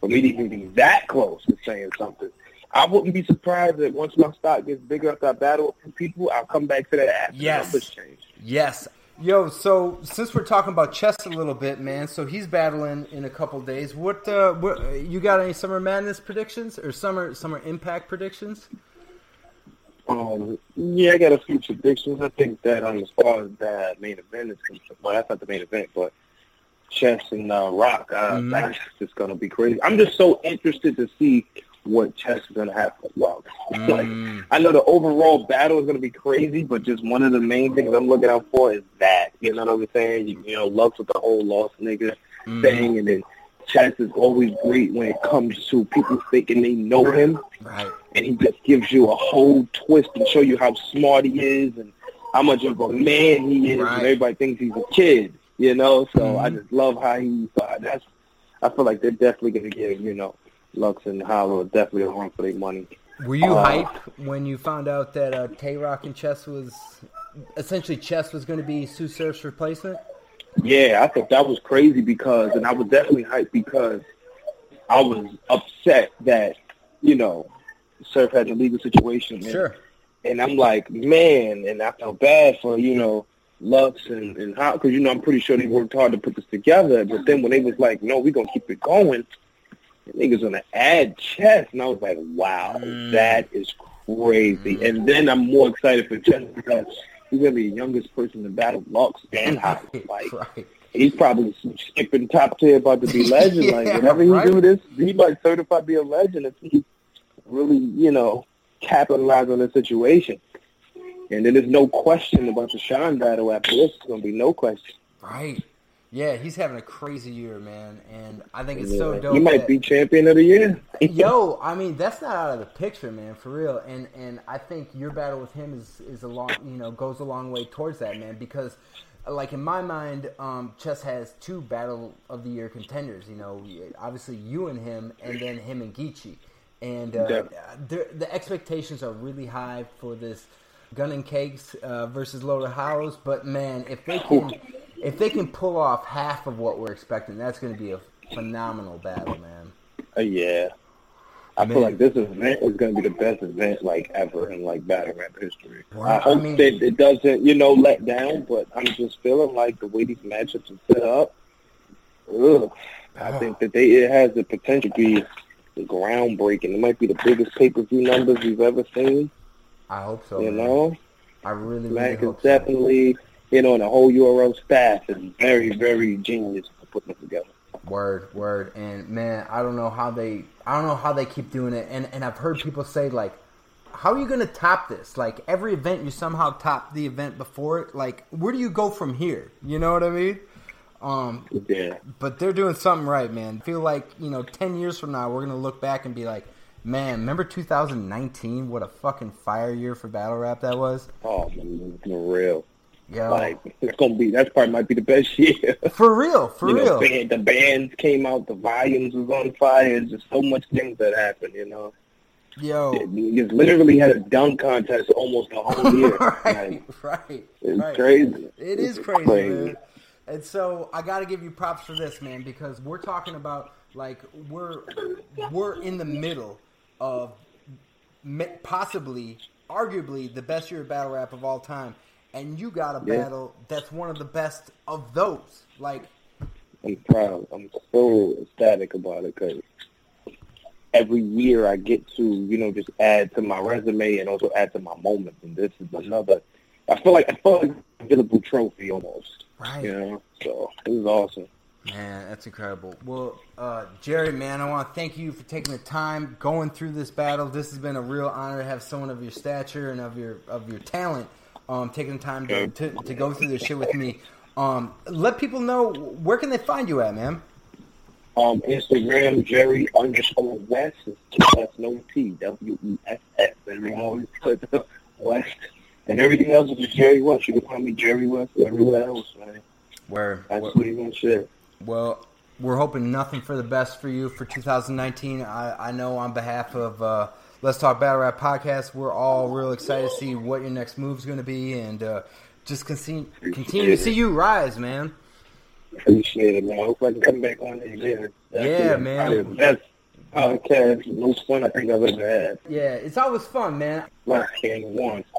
for me to even be that close to saying something. I wouldn't be surprised that once my stock gets bigger after I battle with people, I'll come back to that after numbers change. Yes. Yo, so since we're talking about chess a little bit, man, so he's battling in a couple days. What you got any Summer Madness predictions or Summer Impact predictions? I got a few predictions. I think that as far as that main event is concerned, well, that's not the main event, but Chess and Rock, that's just going to be crazy. I'm just so interested to see what Chess is going to have for Rock. Like, I know the overall battle is going to be crazy, but just one of the main things I'm looking out for is that. You know what I'm saying? You know, Lux with the whole lost nigga thing, and then Chess is always great when it comes to people thinking they know him, right? And he just gives you a whole twist and show you how smart he is and how much of a man he is, right. And everybody thinks he's a kid. You know, so I just love how he. I feel like they're definitely gonna give, you know, Lux and Hollow definitely a run for their money. Were you hype when you found out that Tay-Rock and Chess was essentially going to be Sue Surf's replacement? Yeah, I thought that was crazy and I was definitely hyped because I was upset that, you know, Surf had a legal situation. Sure. And I'm like, man, and I felt bad for, you know, Lux and how, because, you know, I'm pretty sure they worked hard to put this together, but then when they was like, no, we're going to keep it going, the niggas going to add Chess, and I was like, wow, that is crazy. And then I'm more excited for Chess because he's going to be the youngest person to battle Lux and Hot. Like, he's probably skipping top tier, about to be legend. Yeah, like, whenever he do this, he might certify be a legend if he really, you know, capitalize on the situation. And then there's no question about the Sean battle after this. It's going to be no question. Right. Yeah, he's having a crazy year, man. And I think it's so dope. He might be champion of the year. Yo, I mean, that's not out of the picture, man, for real. And I think your battle with him is a long, you know, goes a long way towards that, man. Because, like, in my mind, Chess has two battle of the year contenders. You know, obviously you and him, and then him and Geechee. And the expectations are really high for this Gun and Cakes versus Load of Hollows, but man, if they can pull off half of what we're expecting, that's going to be a phenomenal battle, man. I feel like this event is going to be the best event like ever in like battle rap history. Wow. I hope that it doesn't, you know, let down, but I'm just feeling like the way these matchups are set up, I think that it has the potential to be groundbreaking. It might be the biggest pay-per-view numbers we've ever seen. I hope so. You know? I really, really hope so. Black is definitely, you know, and the whole URL staff is very, very genius for putting it together. Word, word. And, man, I don't know how they keep doing it. And I've heard people say, like, how are you going to top this? Like, every event you somehow top the event before it. Like, where do you go from here? You know what I mean? Yeah. But they're doing something right, man. I feel like, you know, 10 years from now, we're going to look back and be like, man, remember 2019? What a fucking fire year for Battle Rap that was. Oh, man, for real. Yeah. Like, that probably might be the best year. For real. The bands came out, the volumes was on fire. There's just so much things that happened, you know. Yo. You literally had a dunk contest almost the whole year. Right. It's crazy. It is crazy, man. And so I got to give you props for this, man, because we're talking about, like, we're in the middle of possibly, arguably, the best year of battle rap of all time. And you got a battle that's one of the best of those. Like, I'm proud. I'm so ecstatic about it because every year I get to, you know, just add to my resume and also add to my moments. And this is another. I feel like a billable trophy almost. Right. You know, so it was awesome. Man, that's incredible. Well, Jerry, man, I want to thank you for taking the time going through this battle. This has been a real honor to have someone of your stature and of your talent taking the time to go through this shit with me. Let people know, where can they find you at, man? Instagram, Jerry_West. That's no T, WESS. And always put West. And everything else is just Jerry West. You can call me Jerry West everywhere else, man. Where? That's what you want to share. Well, we're hoping nothing for the best for you for 2019. I know on behalf of Let's Talk Battle Rap Podcast, we're all real excited to see what your next move's going to be and just continue to see you rise, man. Appreciate it, man. I hope I can come back on it again. Yeah, man. That's podcast. Most fun I think I've ever had. Yeah, it's always fun, man. Black Panther 1.